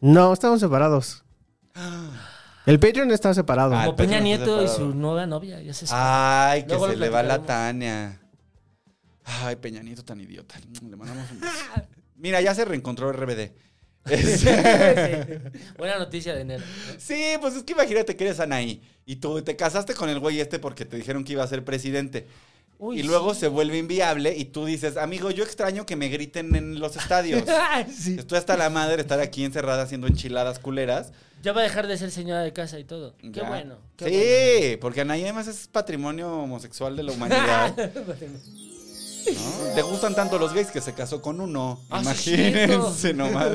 No, estamos separados. El Patreon está separado. Ah, como Peña Nieto y su nueva novia. Ya se Ay, que se le va la Tania. Ay, Peña Nieto tan idiota. Le mandamos un... Mira, ya se reencontró R B D. Sí. Buena noticia de enero, ¿no? Sí, pues es que imagínate que eres Anaí y tú te casaste con el güey este porque te dijeron que iba a ser presidente. Uy, y luego sí. se vuelve inviable y tú dices, amigo, yo extraño que me griten en los estadios. Sí. Estoy hasta la madre de estar aquí encerrada haciendo enchiladas culeras. Ya va a dejar de ser señora de casa y todo. Ya. Qué bueno. Qué sí, bueno. Porque Anaí además es patrimonio homosexual de la humanidad. ¿No? Te gustan tanto los gays que se casó con uno. Ah, imagínense sí, nomás.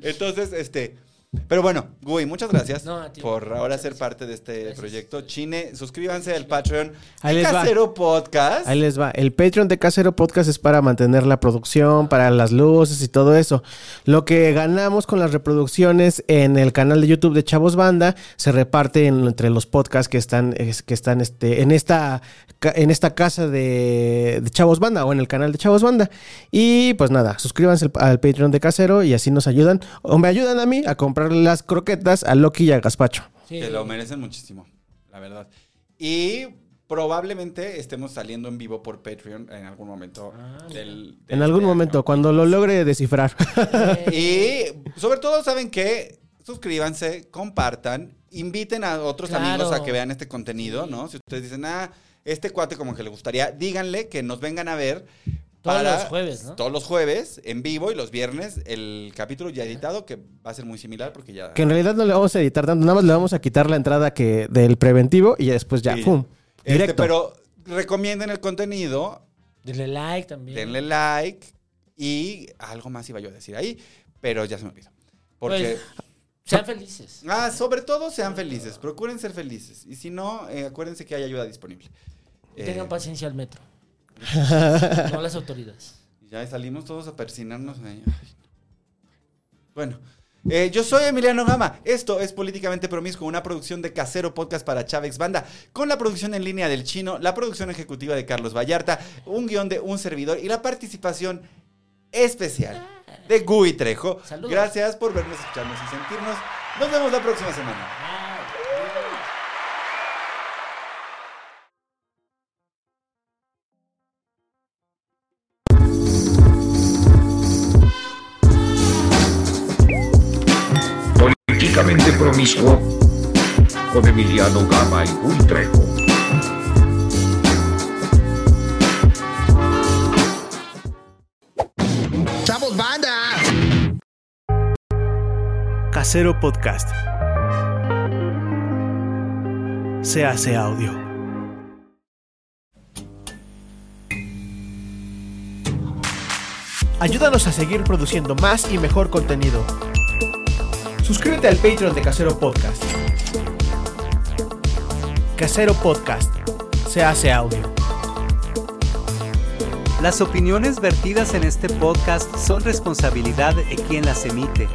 Entonces, este... Pero bueno, Gui, muchas gracias no, tío, por muchas ahora ser gracias. Parte de este gracias. Proyecto. Chine, suscríbanse al Patreon de Casero va. Podcast. Ahí les va. El Patreon de Casero Podcast es para mantener la producción, para las luces y todo eso. Lo que ganamos con las reproducciones en el canal de YouTube de Chavos Banda se reparte en, entre los podcasts que están, es, que están este, en, esta, en esta casa de, de Chavos Banda o en el canal de Chavos Banda. Y pues nada, suscríbanse al, al Patreon de Casero y así nos ayudan. O me ayudan a mí a comprar comprarle las croquetas a Loki y a Gazpacho. Sí. Que lo merecen muchísimo, la verdad. Y probablemente estemos saliendo en vivo por Patreon en algún momento. Ah, del, del en algún día, momento, ¿no? Cuando lo logre descifrar. Eh. Y sobre todo, ¿saben qué? Suscríbanse, compartan, inviten a otros claro. amigos a que vean este contenido, ¿no? Si ustedes dicen, ah, este cuate como que le gustaría, díganle que nos vengan a ver. Todos los jueves, ¿no? Todos los jueves, en vivo, y los viernes, el capítulo ya editado, que va a ser muy similar porque ya... Que en realidad no le vamos a editar tanto, nada más le vamos a quitar la entrada que del preventivo y después ya, sí. ¡pum! Directo. Este, pero recomienden el contenido. Denle like también. Denle like. Y algo más iba yo a decir ahí, pero ya se me olvidó. Porque... Pues... Sean felices. Ah, sobre todo sean felices. Procuren ser felices. Y si no, eh, acuérdense que hay ayuda disponible. Tengan eh, paciencia al metro. No las autoridades. Ya salimos todos a persinarnos. Ay. Bueno, eh, yo soy Emiliano Gama. Esto es Políticamente Promiscuo, una producción de Casero Podcast para Chávex Banda, con la producción en línea del Chino, la producción ejecutiva de Carlos Vallarta, un guión de un servidor y la participación especial de Gui Trejo. Saludos. Gracias por vernos, escucharnos y sentirnos. Nos vemos la próxima semana. Políticamente Promiscuo con Emiliano Gama y Gui Trejo. ¡Chavos, banda! Casero Podcast. Se hace audio. Ayúdanos a seguir produciendo más y mejor contenido. Suscríbete al Patreon de Casero Podcast. Casero Podcast. Se hace audio. Las opiniones vertidas en este podcast son responsabilidad de quien las emite.